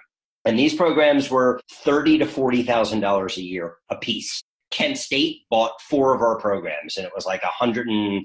And these programs were $30,000 to $40,000 a year a piece. Kent State bought 4 of our programs, and it was like $115,000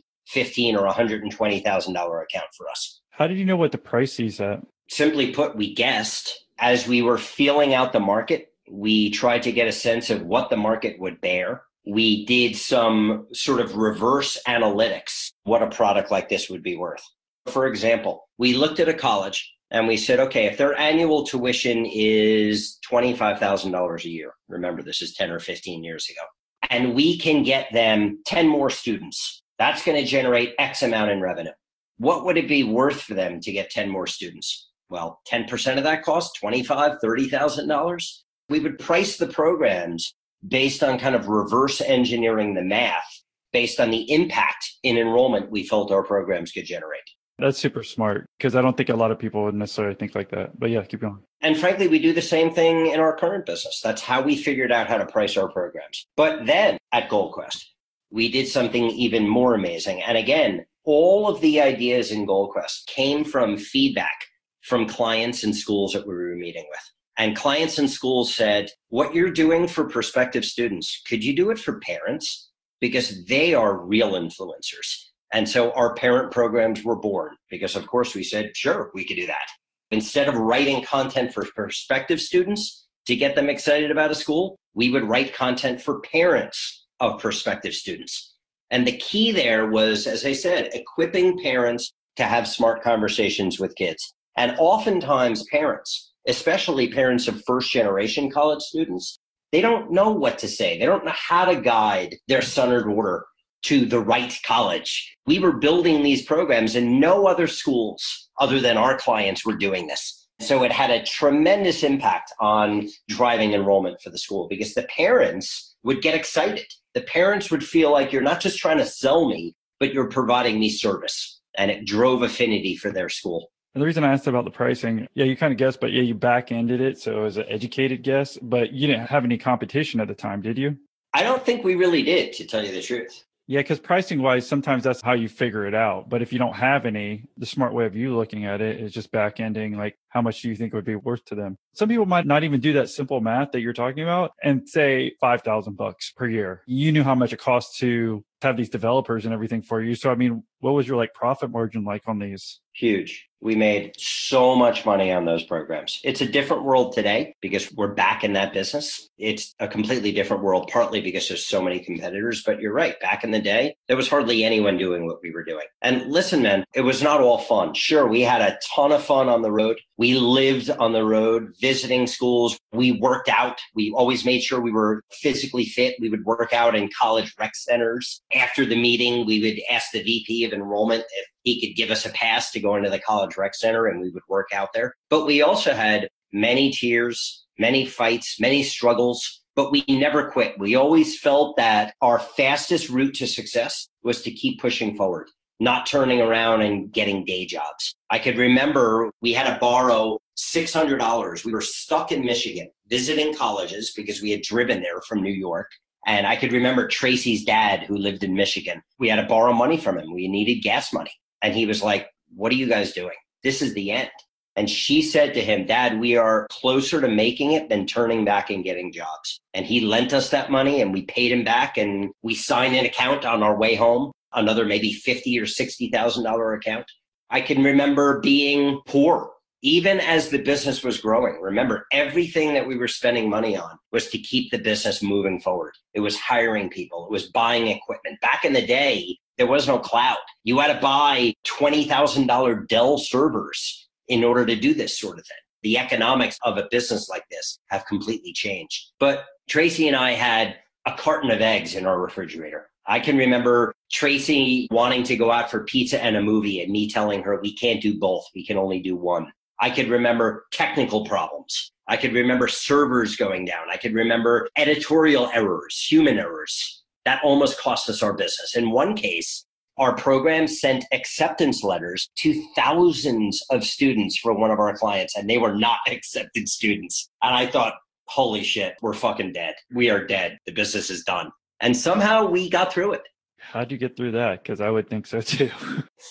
or $120,000 account for us. How did you know what the price is at? Simply put, we guessed. As we were feeling out the market, we tried to get a sense of what the market would bear. We did some sort of reverse analytics, what a product like this would be worth. For example, we looked at a college, and we said, okay, if their annual tuition is $25,000 a year, remember this is 10 or 15 years ago, and we can get them 10 more students, that's going to generate X amount in revenue. What would it be worth for them to get 10 more students? Well, 10% of that cost, $25,000, $30,000. We would price the programs based on kind of reverse engineering the math, based on the impact in enrollment we felt our programs could generate. That's super smart because I don't think a lot of people would necessarily think like that. But yeah, keep going. And frankly, we do the same thing in our current business. That's how we figured out how to price our programs. But then at GoldQuest, we did something even more amazing. And again, all of the ideas in GoldQuest came from feedback from clients and schools that we were meeting with. And clients and schools said, what you're doing for prospective students, could you do it for parents? Because they are real influencers. And so our parent programs were born because, of course, we said, sure, we could do that. Instead of writing content for prospective students to get them excited about a school, we would write content for parents of prospective students. And the key there was, as I said, equipping parents to have smart conversations with kids. And oftentimes parents, especially parents of first-generation college students, they don't know what to say. They don't know how to guide their son or daughter to the right college. We were building these programs and no other schools other than our clients were doing this. So it had a tremendous impact on driving enrollment for the school because the parents would get excited. The parents would feel like you're not just trying to sell me, but you're providing me service. And it drove affinity for their school. And the reason I asked about the pricing, you kind of guessed, but you back-ended it. So it was an educated guess, but you didn't have any competition at the time, did you? I don't think we really did, to tell you the truth. Yeah, because pricing-wise, sometimes that's how you figure it out. But if you don't have any, the smart way of you looking at it is just back-ending, like how much do you think it would be worth to them? Some people might not even do that simple math that you're talking about and say $5,000 per year. You knew how much it costs to have these developers and everything for you. So, I mean, what was your like profit margin like on these? Huge. We made so much money on those programs. It's a different world today because we're back in that business. It's a completely different world, partly because there's so many competitors. But you're right. Back in the day, there was hardly anyone doing what we were doing. And listen, man, it was not all fun. Sure, we had a ton of fun on the road. We lived on the road, visiting schools. We worked out. We always made sure we were physically fit. We would work out in college rec centers. After the meeting, we would ask the VP of enrollment if he could give us a pass to go into the college rec center, and we would work out there. But we also had many tears, many fights, many struggles, but we never quit. We always felt that our fastest route to success was to keep pushing forward, not turning around and getting day jobs. I could remember we had to borrow $600. We were stuck in Michigan visiting colleges because we had driven there from New York. And I could remember Tracy's dad, who lived in Michigan. We had to borrow money from him. We needed gas money. And he was like, "What are you guys doing? This is the end." And she said to him, "Dad, we are closer to making it than turning back and getting jobs." And he lent us that money and we paid him back, and we signed an account on our way home, another maybe $50,000 or $60,000 account. I can remember being poor. Even as the business was growing, remember, everything that we were spending money on was to keep the business moving forward. It was hiring people. It was buying equipment. Back in the day, there was no cloud. You had to buy $20,000 Dell servers in order to do this sort of thing. The economics of a business like this have completely changed. But Tracy and I had a carton of eggs in our refrigerator. I can remember Tracy wanting to go out for pizza and a movie and me telling her, "We can't do both. We can only do one." I could remember technical problems. I could remember servers going down. I could remember editorial errors, human errors. That almost cost us our business. In one case, our program sent acceptance letters to thousands of students for one of our clients, and they were not accepted students. And I thought, holy shit, we're fucking dead. We are dead. The business is done. And somehow we got through it. How'd you get through that? Because I would think so too.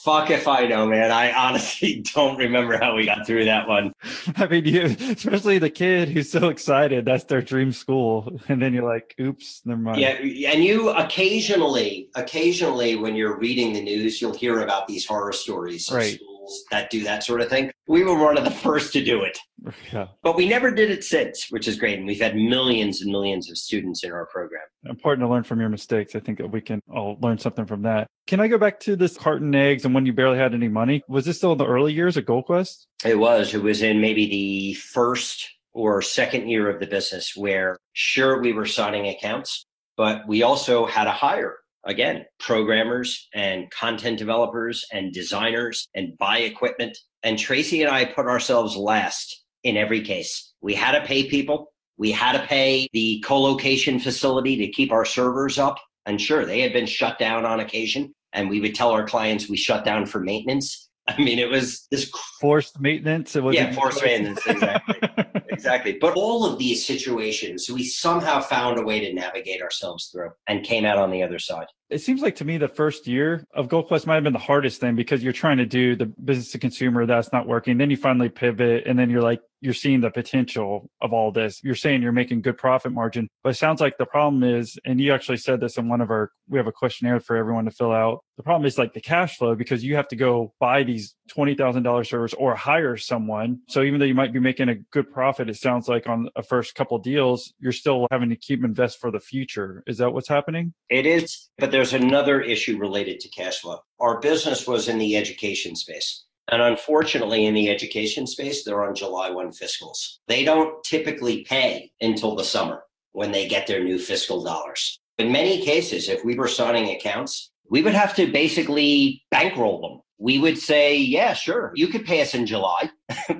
Fuck if I know, man. I honestly don't remember how we got through that one. I mean, especially the kid who's so excited. That's their dream school. And then you're like, oops, never mind. Yeah. And you occasionally when you're reading the news, you'll hear about these horror stories. Right. That do that sort of thing. We were one of the first to do it. Yeah. But we never did it since, which is great. And we've had millions and millions of students in our program. Important to learn from your mistakes. I think that we can all learn something from that. Can I go back to this carton eggs and when you barely had any money? Was this still in the early years of GoldQuest? It was. It was in maybe the first or second year of the business where, sure, we were signing accounts, but we also had to hire, again, programmers and content developers and designers and buy equipment. And Tracy and I put ourselves last in every case. We had to pay people. We had to pay the co-location facility to keep our servers up. And sure, they had been shut down on occasion. And we would tell our clients we shut down for maintenance. I mean, it was this forced maintenance. Forced maintenance. Exactly. Exactly. But all of these situations, we somehow found a way to navigate ourselves through and came out on the other side. It seems like to me the first year of GoldQuest might have been the hardest thing because you're trying to do the business to consumer. That's not working. Then you finally pivot. And then you're like, you're seeing the potential of all this. You're saying you're making good profit margin. But it sounds like the problem is, and you actually said this in we have a questionnaire for everyone to fill out. The problem is like the cash flow, because you have to go buy these $20,000 servers or hire someone. So even though you might be making a good profit, it sounds like on a first couple of deals, you're still having to keep invest for the future. Is that what's happening? It is. But there's another issue related to cash flow. Our business was in the education space. And unfortunately, in the education space, they're on July 1 fiscals. They don't typically pay until the summer when they get their new fiscal dollars. In many cases, if we were signing accounts, we would have to basically bankroll them. We would say, yeah, sure, you could pay us in July,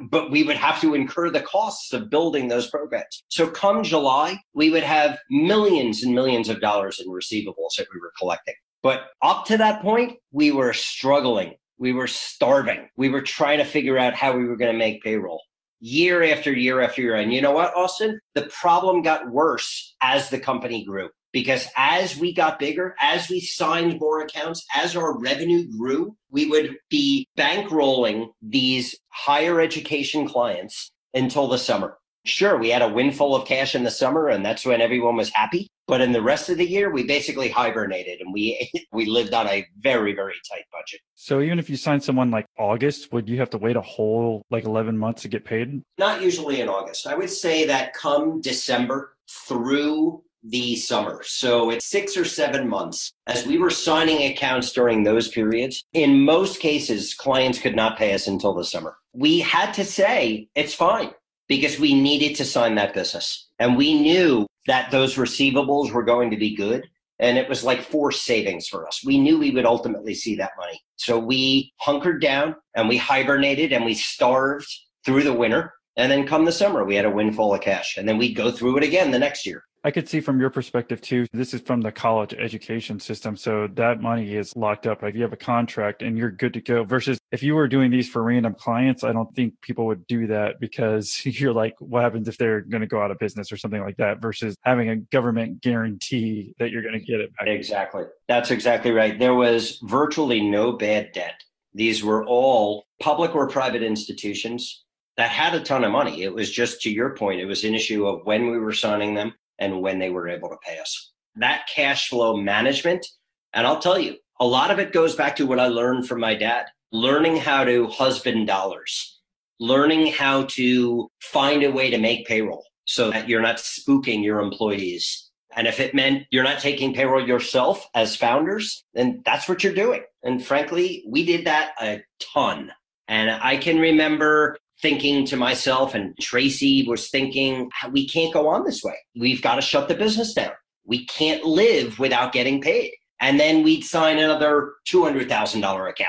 but we would have to incur the costs of building those programs. So come July, we would have millions and millions of dollars in receivables that we were collecting. But up to that point, we were struggling We were starving. We were trying to figure out how we were going to make payroll year after year after year. And you know what, Austin? The problem got worse as the company grew. Because as we got bigger, as we signed more accounts, as our revenue grew, we would be bankrolling these higher education clients until the summer. Sure, we had a windfall of cash in the summer, and that's when everyone was happy. But in the rest of the year, we basically hibernated, and we lived on a very, very tight budget. So even if you signed someone like August, would you have to wait a whole 11 months to get paid? Not usually in August. I would say that come December through the summer. So it's 6 or 7 months. As we were signing accounts during those periods, in most cases, clients could not pay us until the summer. We had to say, it's fine, because we needed to sign that business. And we knew that those receivables were going to be good. And it was like forced savings for us. We knew we would ultimately see that money. So we hunkered down and we hibernated and we starved through the winter. And then come the summer, we had a windfall of cash. And then we'd go through it again the next year. I could see from your perspective too, this is from the college education system. So that money is locked up. If you have a contract and you're good to go, versus if you were doing these for random clients, I don't think people would do that, because you're like, what happens if they're going to go out of business or something like that, versus having a government guarantee that you're going to get it back. Exactly. That's exactly right. There was virtually no bad debt. These were all public or private institutions that had a ton of money. It was just, to your point, it was an issue of when we were signing them and when they were able to pay us. That cash flow management, and I'll tell you, a lot of it goes back to what I learned from my dad, learning how to husband dollars, learning how to find a way to make payroll so that you're not spooking your employees. And if it meant you're not taking payroll yourself as founders, then that's what you're doing. And frankly, we did that a ton. And I can remember thinking to myself, and Tracy was thinking, we can't go on this way. We've got to shut the business down. We can't live without getting paid. And then we'd sign another $200,000 account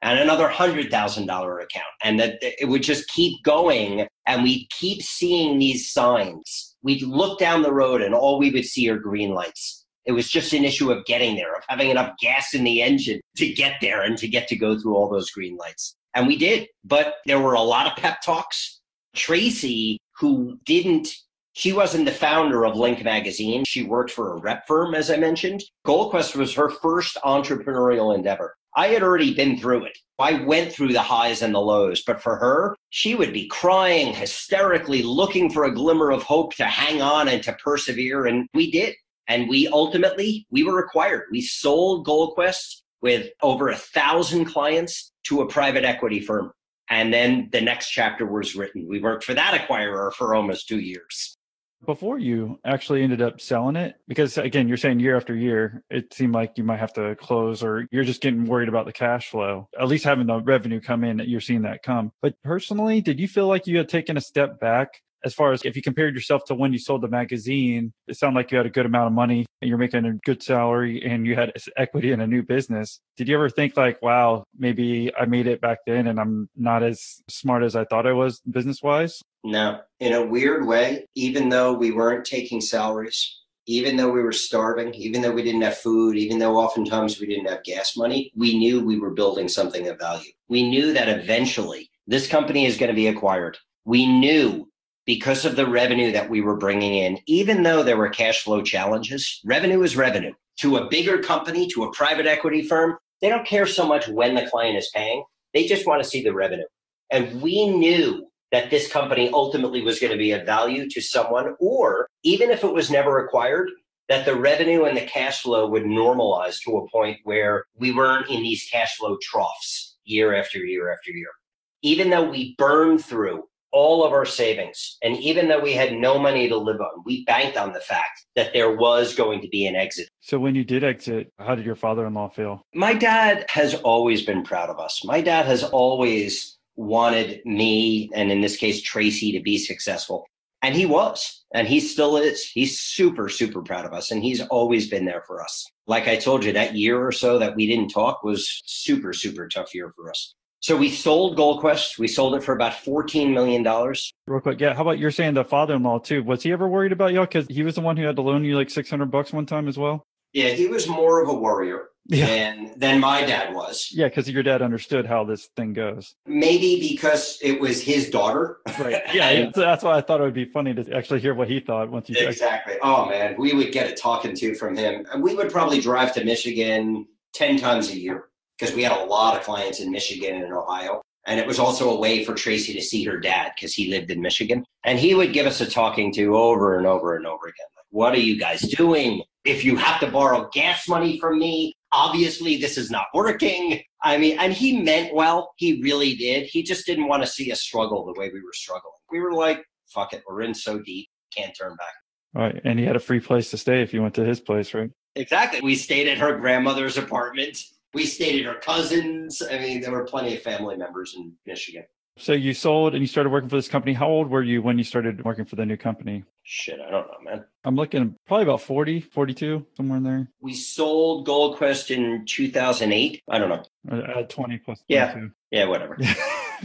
and another $100,000 account. And that it would just keep going. And we'd keep seeing these signs. We'd look down the road and all we would see are green lights. It was just an issue of getting there, of having enough gas in the engine to get there and to get to go through all those green lights. And we did, but there were a lot of pep talks. Tracy, she wasn't the founder of Link magazine. She worked for a rep firm, as I mentioned. GoldQuest was her first entrepreneurial endeavor. I had already been through it. I went through the highs and the lows, but for her, she would be crying hysterically, looking for a glimmer of hope to hang on and to persevere. And we did. And we were acquired. We sold GoldQuest with over 1,000 clients to a private equity firm. And then the next chapter was written. We worked for that acquirer for almost 2 years. Before you actually ended up selling it, because again, you're saying year after year, it seemed like you might have to close, or you're just getting worried about the cash flow, at least having the revenue come in, you're seeing that come. But personally, did you feel like you had taken a step back? As far as if you compared yourself to when you sold the magazine, it sounded like you had a good amount of money and you're making a good salary and you had equity in a new business. Did you ever think like, wow, maybe I made it back then and I'm not as smart as I thought I was business-wise? No. In a weird way, even though we weren't taking salaries, even though we were starving, even though we didn't have food, even though oftentimes we didn't have gas money, we knew we were building something of value. We knew that eventually this company is going to be acquired. We knew, because of the revenue that we were bringing in, even though there were cash flow challenges, revenue is revenue. To a bigger company, to a private equity firm, they don't care so much when the client is paying. They just want to see the revenue. And we knew that this company ultimately was going to be of value to someone, or even if it was never acquired, that the revenue and the cash flow would normalize to a point where we weren't in these cash flow troughs year after year after year. Even though we burned through all of our savings, and even though we had no money to live on, we banked on the fact that there was going to be an exit. So when you did exit, how did your father-in-law feel? My dad has always been proud of us. My dad has always wanted me, and in this case, Tracy, to be successful. And he was, and he still is. He's super, super proud of us. And he's always been there for us. Like I told you, that year or so that we didn't talk was super, super tough year for us. So we sold GoldQuest. We sold it for about $14 million. Real quick. Yeah. How about you're saying the father-in-law too? Was he ever worried about y'all? Because he was the one who had to loan you $600 one time as well. Yeah. He was more of a warrior. than my dad was. Yeah, because your dad understood how this thing goes. Maybe because it was his daughter. Right. Yeah, yeah. So that's why I thought it would be funny to actually hear what he thought once you. Exactly. Oh man, we would get a talking to from him. We would probably drive to Michigan 10 times a year because we had a lot of clients in Michigan and in Ohio. And it was also a way for Tracy to see her dad because he lived in Michigan. And he would give us a talking to over and over and over again. Like, what are you guys doing? If you have to borrow gas money from me, obviously this is not working. I mean, and he meant well. He really did. He just didn't want to see us struggle the way we were struggling. We were like, fuck it. We're in so deep. Can't turn back. Right. And he had a free place to stay if you went to his place, right? Exactly. We stayed at her grandmother's apartment. We stayed at her cousins. I mean, there were plenty of family members in Michigan. So you sold and you started working for this company. How old were you when you started working for the new company? Shit, I don't know, man. I'm looking probably about 40, 42, somewhere in there. We sold GoldQuest in 2008. I don't know. 20 plus 22. Yeah, whatever.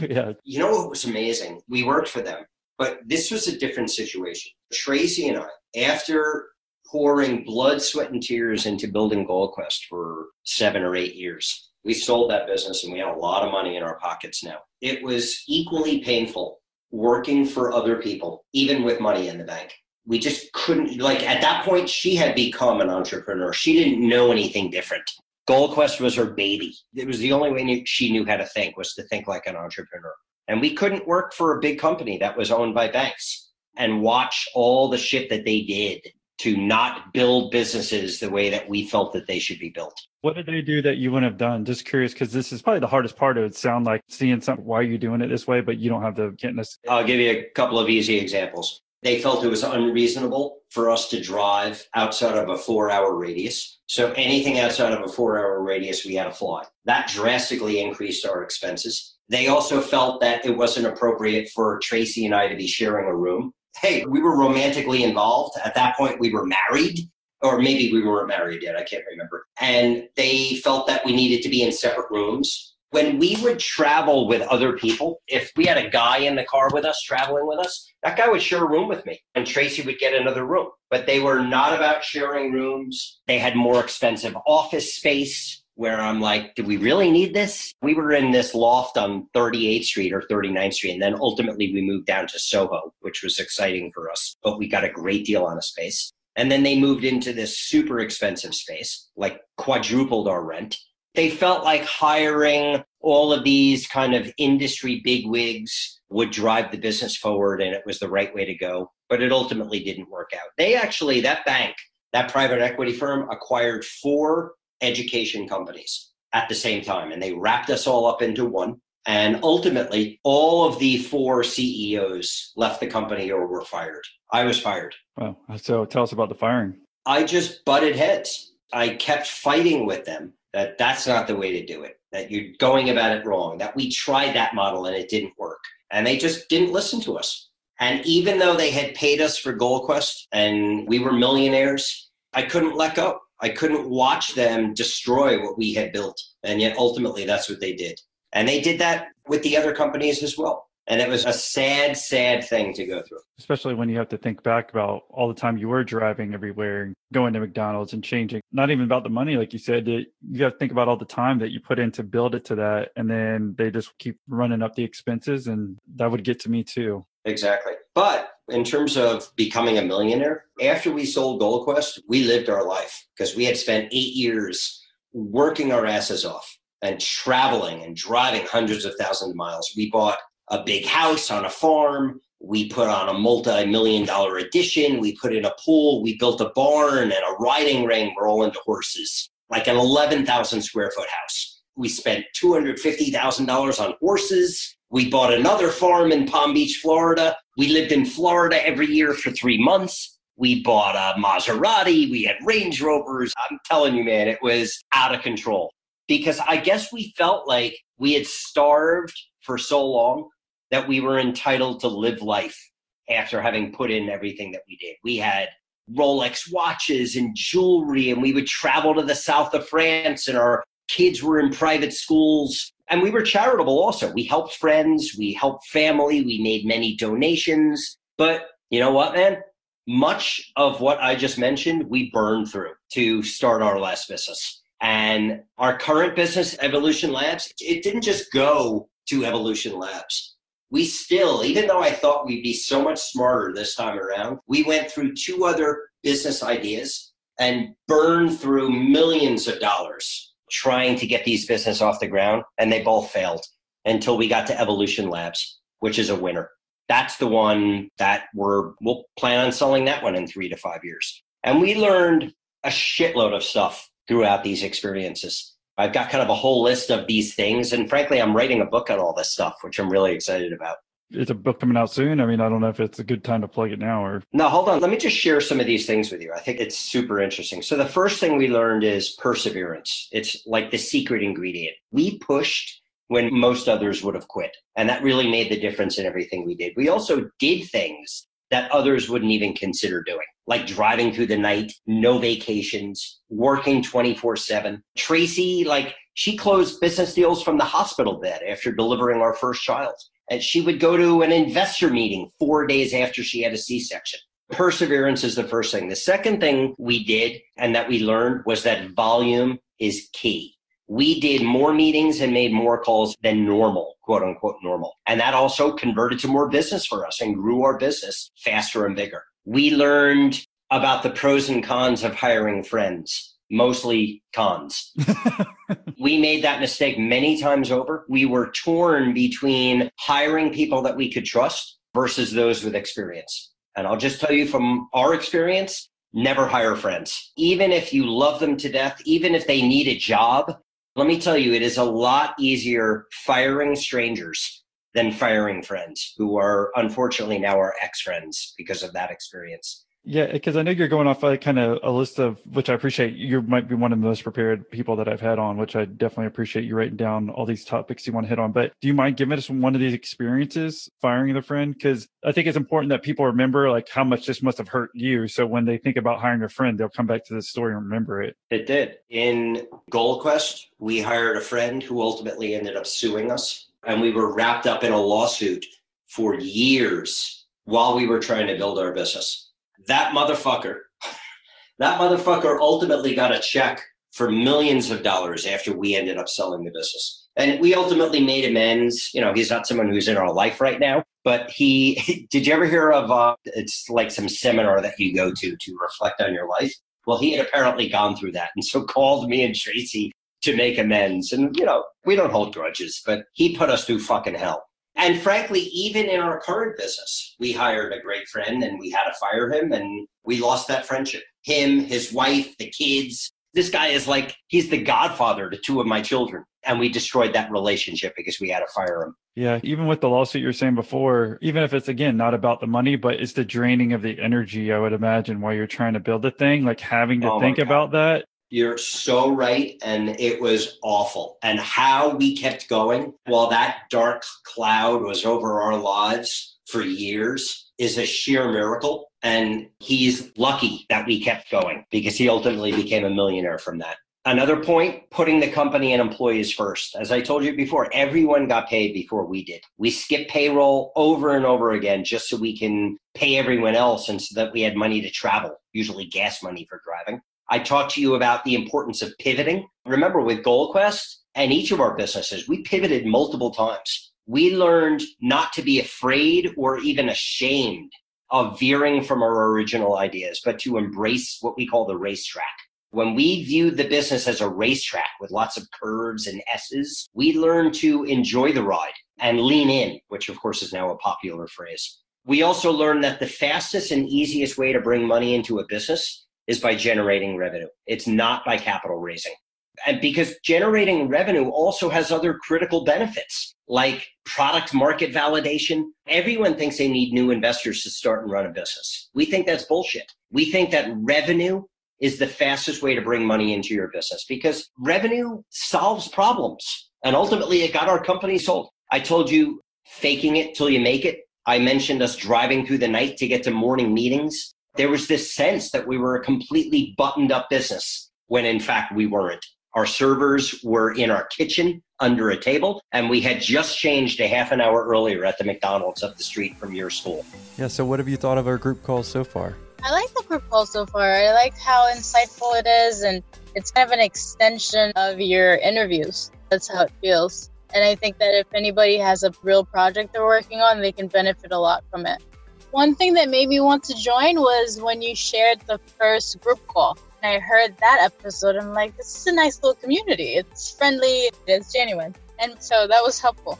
Yeah. You know what was amazing? We worked for them, but this was a different situation. Tracy and I, after pouring blood, sweat, and tears into building GoldQuest for 7 or 8 years, we sold that business and we had a lot of money in our pockets now. It was equally painful working for other people, even with money in the bank. We just couldn't, like at that point, she had become an entrepreneur. She didn't know anything different. GoldQuest was her baby. It was the only way she knew how to think, was to think like an entrepreneur. And we couldn't work for a big company that was owned by banks and watch all the shit that they did to not build businesses the way that we felt that they should be built. What did they do that you wouldn't have done? Just curious, because this is probably the hardest part. It would sound like seeing something, why are you doing it this way, but you don't have the getness. I'll give you a couple of easy examples. They felt it was unreasonable for us to drive outside of a 4-hour radius. So anything outside of a 4-hour radius, we had to fly. That drastically increased our expenses. They also felt that it wasn't appropriate for Tracy and I to be sharing a room. Hey, we were romantically involved. At that point, we were married, or maybe we weren't married yet. I can't remember. And they felt that we needed to be in separate rooms. When we would travel with other people, if we had a guy in the car with us, traveling with us, that guy would share a room with me and Tracy would get another room. But they were not about sharing rooms. They had more expensive office space where I'm like, do we really need this? We were in this loft on 38th Street or 39th Street. And then ultimately we moved down to Soho, which was exciting for us, but we got a great deal on a space. And then they moved into this super expensive space, like quadrupled our rent. They felt like hiring all of these kind of industry bigwigs would drive the business forward and it was the right way to go, but it ultimately didn't work out. They actually, that bank, that private equity firm acquired 4 education companies at the same time. And they wrapped us all up into one. And ultimately, all of the 4 CEOs left the company or were fired. I was fired. Wow. So tell us about the firing. I just butted heads. I kept fighting with them that that's not the way to do it, that you're going about it wrong, that we tried that model and it didn't work. And they just didn't listen to us. And even though they had paid us for GoldQuest and we were millionaires, I couldn't let go. I couldn't watch them destroy what we had built. And yet ultimately that's what they did. And they did that with the other companies as well. And it was a sad, sad thing to go through. Especially when you have to think back about all the time you were driving everywhere, going to McDonald's and changing, not even about the money, like you said, you have to think about all the time that you put in to build it to that. And then they just keep running up the expenses and that would get to me too. Exactly. But in terms of becoming a millionaire, after we sold GoldQuest, we lived our life because we had spent 8 years working our asses off and traveling and driving hundreds of thousands of miles. We bought a big house on a farm. We put on a multi-million-dollar addition. We put in a pool. We built a barn and a riding ring. We're all into horses, like an 11,000 square foot house. We spent $250,000 on horses. We bought another farm in Palm Beach, Florida. We lived in Florida every year for 3 months. We bought a Maserati. We had Range Rovers. I'm telling you, man, it was out of control because I guess we felt like we had starved for so long that we were entitled to live life after having put in everything that we did. We had Rolex watches and jewelry, and we would travel to the south of France, and our kids were in private schools. And we were charitable also. We helped friends, we helped family, we made many donations. But you know what, man? Much of what I just mentioned, we burned through to start our last business. And our current business, Evolution Labs, it didn't just go to Evolution Labs. We still, even though I thought we'd be so much smarter this time around, we went through two other business ideas and burned through millions of dollars trying to get these businesses off the ground, and they both failed until we got to Evolution Labs, which is a winner. That's the one that we'll plan on selling that one in 3 to 5 years. And we learned a shitload of stuff throughout these experiences. I've got kind of a whole list of these things. And frankly, I'm writing a book on all this stuff, which I'm really excited about. Is a book coming out soon? I mean, I don't know if it's a good time to plug it now or... No, hold on. Let me just share some of these things with you. I think it's super interesting. So the first thing we learned is perseverance. It's like the secret ingredient. We pushed when most others would have quit. And that really made the difference in everything we did. We also did things that others wouldn't even consider doing, like driving through the night, no vacations, working 24/7. Tracy, she closed business deals from the hospital bed after delivering our first child. And she would go to an investor meeting 4 days after she had a C-section. Perseverance is the first thing. The second thing we did and that we learned was that volume is key. We did more meetings and made more calls than normal, quote unquote normal. And that also converted to more business for us and grew our business faster and bigger. We learned about the pros and cons of hiring friends, mostly cons. We made that mistake many times over. We were torn between hiring people that we could trust versus those with experience. And I'll just tell you from our experience, never hire friends. Even if you love them to death, even if they need a job, let me tell you, it is a lot easier firing strangers than firing friends who are unfortunately now our ex-friends because of that experience. Yeah, because I know you're going off kind of a list of, which I appreciate, you might be one of the most prepared people that I've had on, which I definitely appreciate you writing down all these topics you want to hit on. But do you mind giving us one of these experiences, firing the friend? Because I think it's important that people remember how much this must have hurt you. So when they think about hiring a friend, they'll come back to this story and remember it. It did. In GoldQuest, we hired a friend who ultimately ended up suing us. And we were wrapped up in a lawsuit for years while we were trying to build our business. That motherfucker ultimately got a check for millions of dollars after we ended up selling the business. And we ultimately made amends. You know, he's not someone who's in our life right now, but did you ever hear of, it's like some seminar that you go to reflect on your life? Well, he had apparently gone through that. And so called me and Tracy to make amends. And, we don't hold grudges, but he put us through fucking hell. And frankly, even in our current business, we hired a great friend and we had to fire him and we lost that friendship. Him, his wife, the kids. This guy is he's the godfather to two of my children. And we destroyed that relationship because we had to fire him. Yeah. Even with the lawsuit you were saying before, even if it's, again, not about the money, but it's the draining of the energy, I would imagine, while you're trying to build a thing, having to think about that. You're so right. And it was awful. And how we kept going while that dark cloud was over our lives for years is a sheer miracle. And he's lucky that we kept going because he ultimately became a millionaire from that. Another point, putting the company and employees first. As I told you before, everyone got paid before we did. We skipped payroll over and over again just so we can pay everyone else and so that we had money to travel, usually gas money for driving. I talked to you about the importance of pivoting. Remember, with GoldQuest and each of our businesses, we pivoted multiple times. We learned not to be afraid or even ashamed of veering from our original ideas, but to embrace what we call the racetrack. When we viewed the business as a racetrack with lots of curves and S's, we learned to enjoy the ride and lean in, which of course is now a popular phrase. We also learned that the fastest and easiest way to bring money into a business is by generating revenue. It's not by capital raising. And because generating revenue also has other critical benefits, like product market validation. Everyone thinks they need new investors to start and run a business. We think that's bullshit. We think that revenue is the fastest way to bring money into your business because revenue solves problems. And ultimately, it got our company sold. I told you faking it till you make it. I mentioned us driving through the night to get to morning meetings. There was this sense that we were a completely buttoned up business when in fact we weren't. Our servers were in our kitchen under a table and we had just changed a half an hour earlier at the McDonald's up the street from your school. Yeah, so what have you thought of our group calls so far? I like the group calls so far. I like how insightful it is and It's kind of an extension of your interviews. That's how it feels. And I think that if anybody has a real project they're working on, they can benefit a lot from it. One thing that made me want to join was when you shared the first group call. And I heard that episode. I'm like, this is a nice little community. It's friendly. It's genuine. And so that was helpful.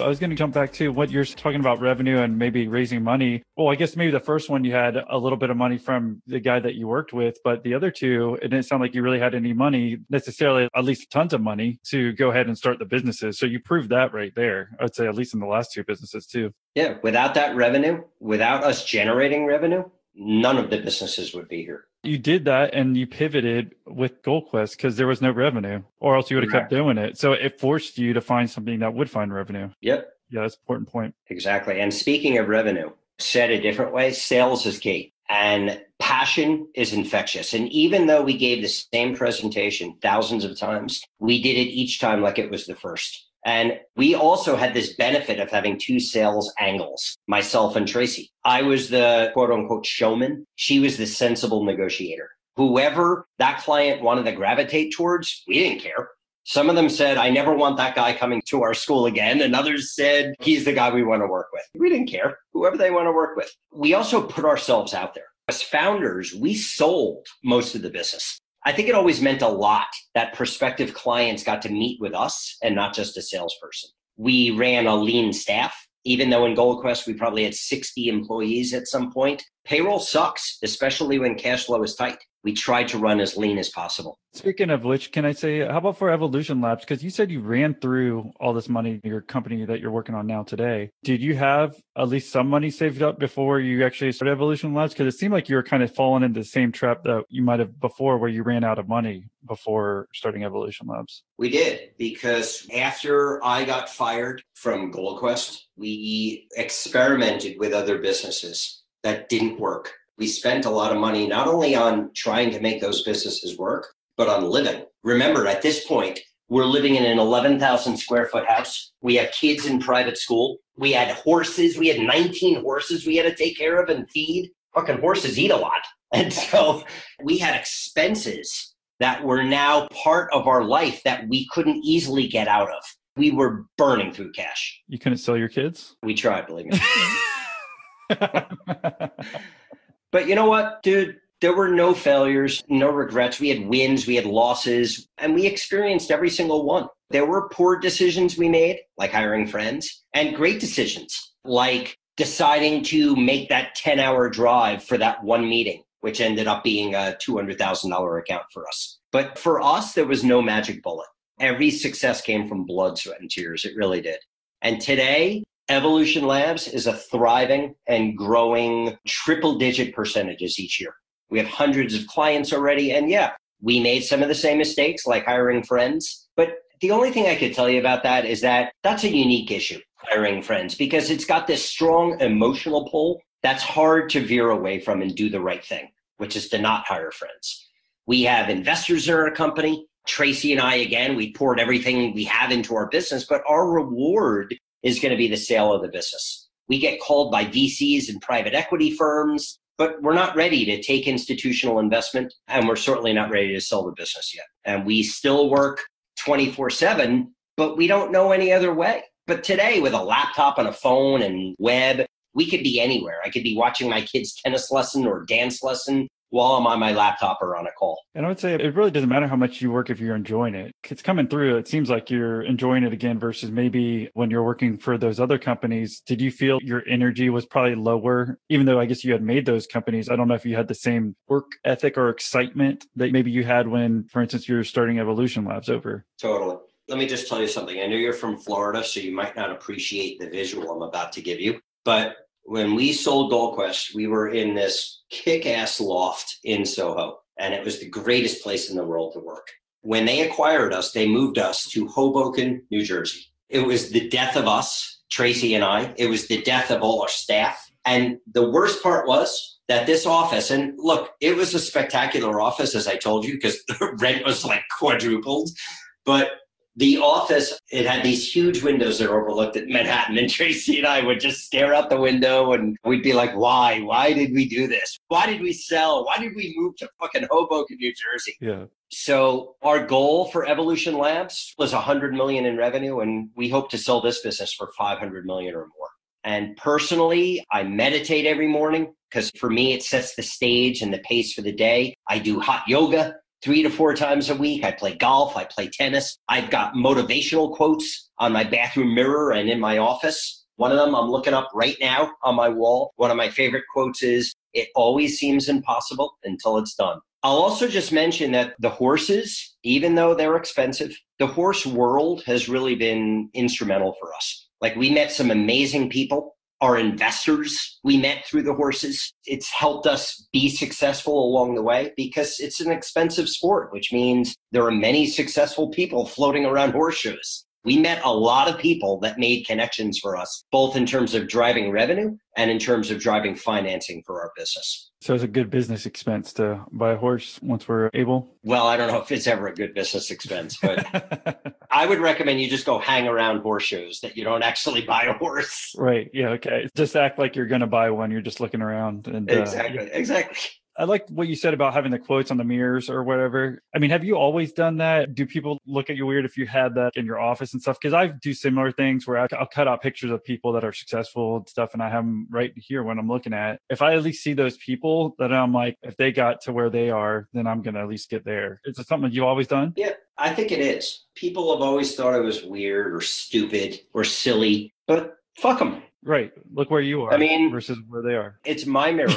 I was going to jump back to what you're talking about, revenue and maybe raising money. Well, I guess maybe the first one you had a little bit of money from the guy that you worked with, but the other two, it didn't sound like you really had any money necessarily, at least tons of money to go ahead and start the businesses. So you proved that right there, I'd say, at least in the last two businesses too. Yeah. Without that revenue, without us generating revenue, none of the businesses would be here. You did that and you pivoted with GoldQuest because there was no revenue, or else you would have kept doing it. So it forced you to find something that would find revenue. Yep. Yeah, that's an important point. Exactly. And speaking of revenue, said a different way, sales is key and passion is infectious. And even though we gave the same presentation thousands of times, we did it each time like it was the first. And we also had this benefit of having two sales angles, myself and Tracy. I was the quote unquote showman. She was the sensible negotiator. Whoever that client wanted to gravitate towards, we didn't care. Some of them said, I never want that guy coming to our school again. And others said, he's the guy we want to work with. We didn't care, whoever they want to work with. We also put ourselves out there. As founders, we sold most of the business. I think it always meant a lot that prospective clients got to meet with us and not just a salesperson. We ran a lean staff, even though in GoldQuest, we probably had 60 employees at some point. Payroll sucks, especially when cash flow is tight. We tried to run as lean as possible. Speaking of which, can I say, how about for Evolution Labs? Because you said you ran through all this money, your company that you're working on now today. Did you have at least some money saved up before you actually started Evolution Labs? Because it seemed like you were kind of falling into the same trap that you might have before, where you ran out of money before starting Evolution Labs. We did, because after I got fired from GoldQuest, we experimented with other businesses that didn't work. We spent a lot of money, not only on trying to make those businesses work, but on living. Remember, at this point, we're living in an 11,000 square foot house. We have kids in private school. We had horses. We had 19 horses we had to take care of and feed. Fucking horses eat a lot. And so we had expenses that were now part of our life that we couldn't easily get out of. We were burning through cash. You couldn't sell your kids? We tried, believe me. But you know what, dude? There were no failures, no regrets. We had wins, we had losses, and we experienced every single one. There were poor decisions we made, like hiring friends, and great decisions, like deciding to make that 10-hour drive for that one meeting, which ended up being a $200,000 account for us. But for us, there was no magic bullet. Every success came from blood, sweat, and tears. It really did. And today, Evolution Labs is a thriving and growing triple-digit percentages each year. We have hundreds of clients already. And yeah, we made some of the same mistakes, like hiring friends. But the only thing I could tell you about that is that that's a unique issue, hiring friends, because it's got this strong emotional pull that's hard to veer away from and do the right thing, which is to not hire friends. We have investors in our company. Tracy and I, again, we poured everything we have into our business, but our reward is going to be the sale of the business. We get called by VCs and private equity firms, but we're not ready to take institutional investment, and we're certainly not ready to sell the business yet. And we still work 24/7, but we don't know any other way. But today, with a laptop and a phone and web, we could be anywhere. I could be watching my kids' tennis lesson or dance lesson while I'm on my laptop or on a call. And I would say it really doesn't matter how much you work if you're enjoying it. It's coming through. It seems like you're enjoying it again versus maybe when you're working for those other companies. Did you feel your energy was probably lower? Even though I guess you had made those companies, I don't know if you had the same work ethic or excitement that maybe you had when, for instance, you were starting Evolution Labs over. Totally. Let me just tell you something. I know you're from Florida, so you might not appreciate the visual I'm about to give you, but when we sold GoldQuest, we were in this kick-ass loft in Soho, and it was the greatest place in the world to work. When they acquired us, they moved us to Hoboken, New Jersey. It was the death of us, Tracy and I. It was the death of all our staff. And the worst part was that this office, and look, it was a spectacular office, as I told you, because the rent was like quadrupled, but the office, it had these huge windows that overlooked at Manhattan, and Tracy and I would just stare out the window and we'd be like, why? Why did we do this? Why did we sell? Why did we move to fucking Hoboken, New Jersey? Yeah. So our goal for Evolution Labs was $100 million in revenue, and we hope to sell this business for $500 million or more. And personally, I meditate every morning because for me, it sets the stage and the pace for the day. I do hot yoga 3 to 4 times a week. I play golf. I play tennis. I've got motivational quotes on my bathroom mirror and in my office. One of them I'm looking up right now on my wall. One of my favorite quotes is, "It always seems impossible until it's done." I'll also just mention that the horses, even though they're expensive, the horse world has really been instrumental for us. Like, we met some amazing people, our investors we met through the horses. It's helped us be successful along the way because it's an expensive sport, which means there are many successful people floating around horseshoes. We met a lot of people that made connections for us, both in terms of driving revenue and in terms of driving financing for our business. So it's a good business expense to buy a horse once we're able? Well, I don't know if it's ever a good business expense, but I would recommend you just go hang around horseshoes, that you don't actually buy a horse. Right. Yeah. Okay. Just act like you're going to buy one. You're just looking around. And, Exactly. I like what you said about having the quotes on the mirrors or whatever. I mean, have you always done that? Do people look at you weird if you had that in your office and stuff? Because I do similar things where I'll cut out pictures of people that are successful and stuff, and I have them right here when I'm looking at. If I at least see those people, then I'm like, if they got to where they are, then I'm going to at least get there. Is it something you've always done? Yeah, I think it is. People have always thought I was weird or stupid or silly, but fuck them. Right. Look where you are versus where they are. It's my mirror.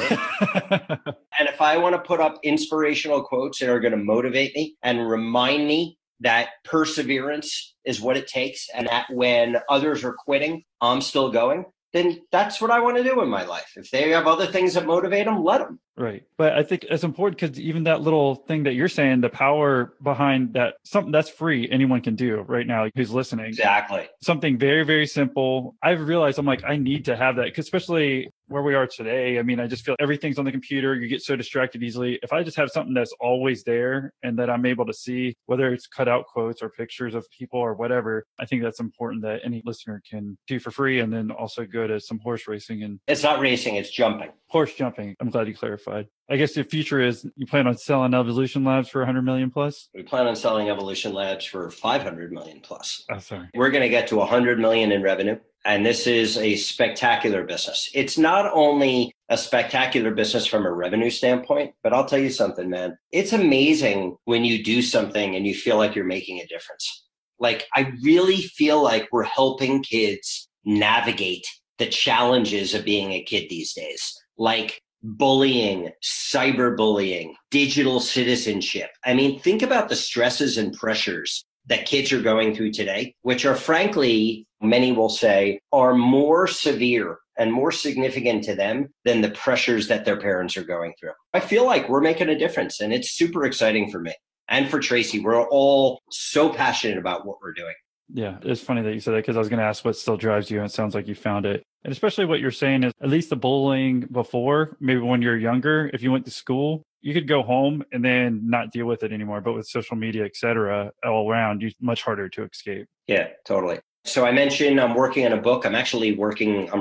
And if I want to put up inspirational quotes that are going to motivate me and remind me that perseverance is what it takes and that when others are quitting, I'm still going, then that's what I want to do in my life. If they have other things that motivate them, let them. Right. But I think it's important because even that little thing that you're saying, the power behind that, something that's free, anyone can do right now who's listening. Exactly. Something very, very simple. I've realized I'm like, I need to have that, because especially where we are today. I mean, I just feel everything's on the computer. You get so distracted easily. If I just have something that's always there and that I'm able to see, whether it's cut out quotes or pictures of people or whatever, I think that's important that any listener can do for free and then also go to some horse racing. And it's not racing, it's jumping. Horse jumping. I'm glad you clarified. I guess the future is you plan on selling Evolution Labs for $100 million plus? We plan on selling Evolution Labs for $500 million plus. Oh, sorry. We're going to get to $100 million in revenue. And this is a spectacular business. It's not only a spectacular business from a revenue standpoint, but I'll tell you something, man. It's amazing when you do something and you feel like you're making a difference. Like, I really feel like we're helping kids navigate the challenges of being a kid these days, like bullying, cyberbullying, digital citizenship. I mean, think about the stresses and pressures that kids are going through today, which are, frankly, many will say, are more severe and more significant to them than the pressures that their parents are going through. I feel like we're making a difference, and it's super exciting for me and for Tracy. We're all so passionate about what we're doing. Yeah, it's funny that you said that, because I was going to ask what still drives you, and it sounds like you found it. And especially what you're saying is, at least the bullying before, maybe when you're younger, if you went to school, you could go home and then not deal with it anymore. But with social media, et cetera, all around, it's much harder to escape. Yeah, totally. So I mentioned I'm working on a book. I'm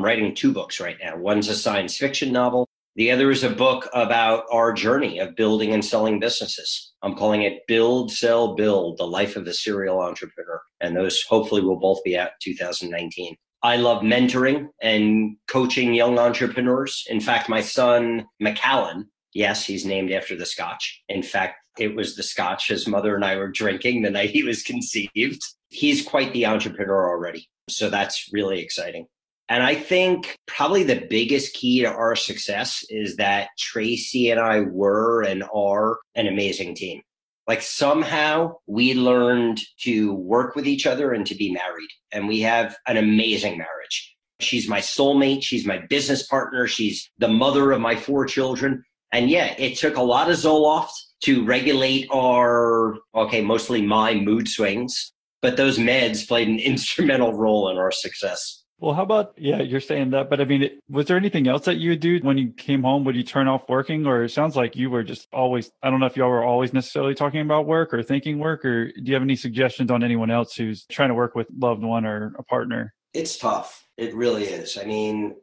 writing 2 books right now. One's a science fiction novel. The other is a book about our journey of building and selling businesses. I'm calling it Build, Sell, Build, The Life of a Serial Entrepreneur. And those hopefully will both be out in 2019. I love mentoring and coaching young entrepreneurs. In fact, my son, Macallan, yes, he's named after the Scotch. In fact, it was the Scotch his mother and I were drinking the night he was conceived. He's quite the entrepreneur already. So that's really exciting. And I think probably the biggest key to our success is that Tracy and I were and are an amazing team. Like, somehow we learned to work with each other and to be married. And we have an amazing marriage. She's my soulmate. She's my business partner. She's the mother of my 4 children. And yeah, it took a lot of Zoloft to regulate mostly my mood swings. But those meds played an instrumental role in our success. Well, how about, yeah, you're saying that, but I mean, was there anything else that you would do when you came home? Would you turn off working? Or it sounds like you were just always, I don't know if y'all were always necessarily talking about work or thinking work, or do you have any suggestions on anyone else who's trying to work with loved one or a partner? It's tough. It really is. I mean,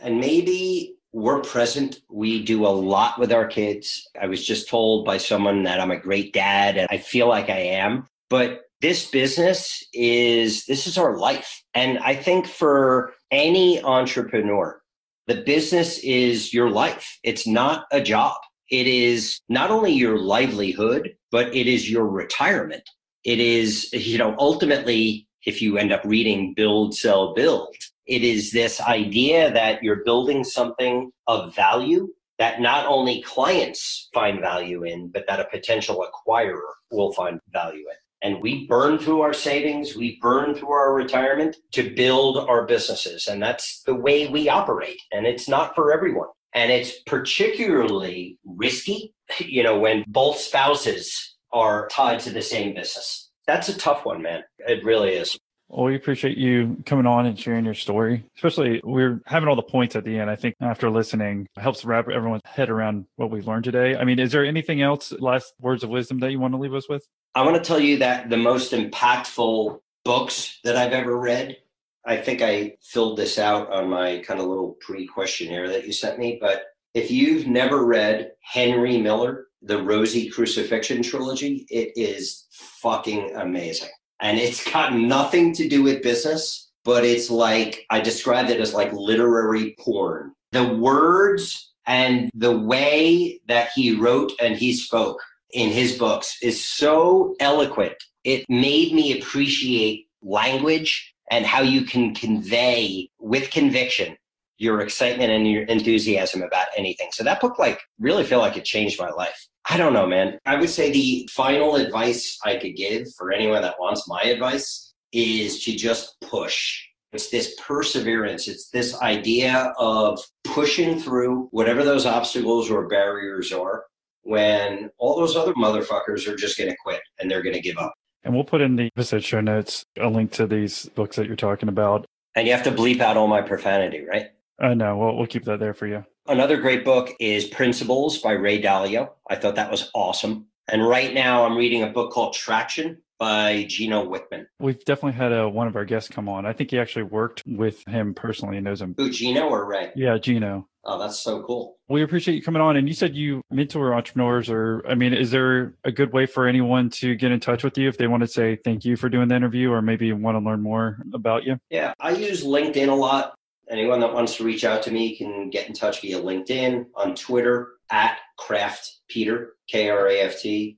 and maybe we're present. We do a lot with our kids. I was just told by someone that I'm a great dad, and I feel like I am. But this business is our life. And I think for any entrepreneur, the business is your life. It's not a job. It is not only your livelihood, but it is your retirement. It is, ultimately, if you end up reading Build, Sell, Build, it is this idea that you're building something of value that not only clients find value in, but that a potential acquirer will find value in. And we burn through our savings, we burn through our retirement to build our businesses. And that's the way we operate. And it's not for everyone. And it's particularly risky, when both spouses are tied to the same business. That's a tough one, man. It really is. Well, we appreciate you coming on and sharing your story, especially we're having all the points at the end. I think after listening, it helps wrap everyone's head around what we've learned today. I mean, is there anything else, last words of wisdom that you want to leave us with? I want to tell you that the most impactful books that I've ever read, I think I filled this out on my kind of little pre-questionnaire that you sent me, but if you've never read Henry Miller, The Rosy Crucifixion Trilogy, it is fucking amazing. And it's got nothing to do with business, but it's like, I described it as like literary porn. The words and the way that he wrote and he spoke in his books is so eloquent. It made me appreciate language and how you can convey with conviction your excitement and your enthusiasm about anything. So that book, really feel like it changed my life. I don't know, man. I would say the final advice I could give for anyone that wants my advice is to just push. It's this perseverance. It's this idea of pushing through whatever those obstacles or barriers are when all those other motherfuckers are just going to quit and they're going to give up. And we'll put in the episode show notes a link to these books that you're talking about. And you have to bleep out all my profanity, right? No, we'll keep that there for you. Another great book is Principles by Ray Dalio. I thought that was awesome. And right now I'm reading a book called Traction by Gino Wickman. We've definitely had one of our guests come on. I think he actually worked with him personally and knows him. Who, Gino or Ray? Yeah, Gino. Oh, that's so cool. We appreciate you coming on. And you said you mentor entrepreneurs, is there a good way for anyone to get in touch with you if they want to say thank you for doing the interview or maybe want to learn more about you? Yeah, I use LinkedIn a lot. Anyone that wants to reach out to me can get in touch via LinkedIn, on Twitter, at Kraft Peter, KraftPeter.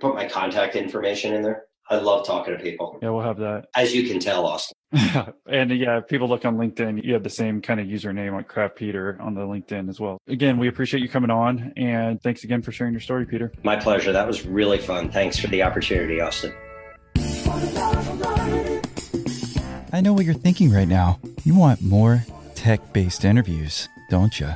Put my contact information in there. I love talking to people. Yeah, we'll have that. As you can tell, Austin. And yeah, if people look on LinkedIn, you have the same kind of username like Kraft Peter on the LinkedIn as well. Again, we appreciate you coming on. And thanks again for sharing your story, Peter. My pleasure. That was really fun. Thanks for the opportunity, Austin. I know what you're thinking right now. You want more tech-based interviews, don't you?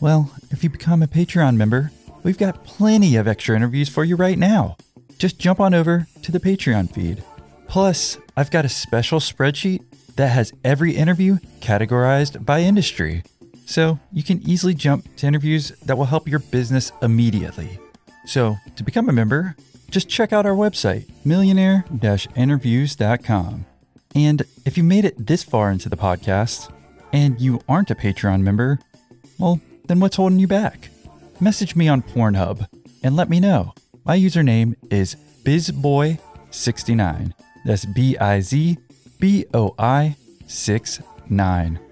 Well, if you become a Patreon member, we've got plenty of extra interviews for you right now. Just jump on over to the Patreon feed. Plus, I've got a special spreadsheet that has every interview categorized by industry. So you can easily jump to interviews that will help your business immediately. So to become a member, just check out our website, millionaire-interviews.com. And if you made it this far into the podcast and you aren't a Patreon member, well, then what's holding you back? Message me on Pornhub and let me know. My username is bizboy69. That's BIZBOI69.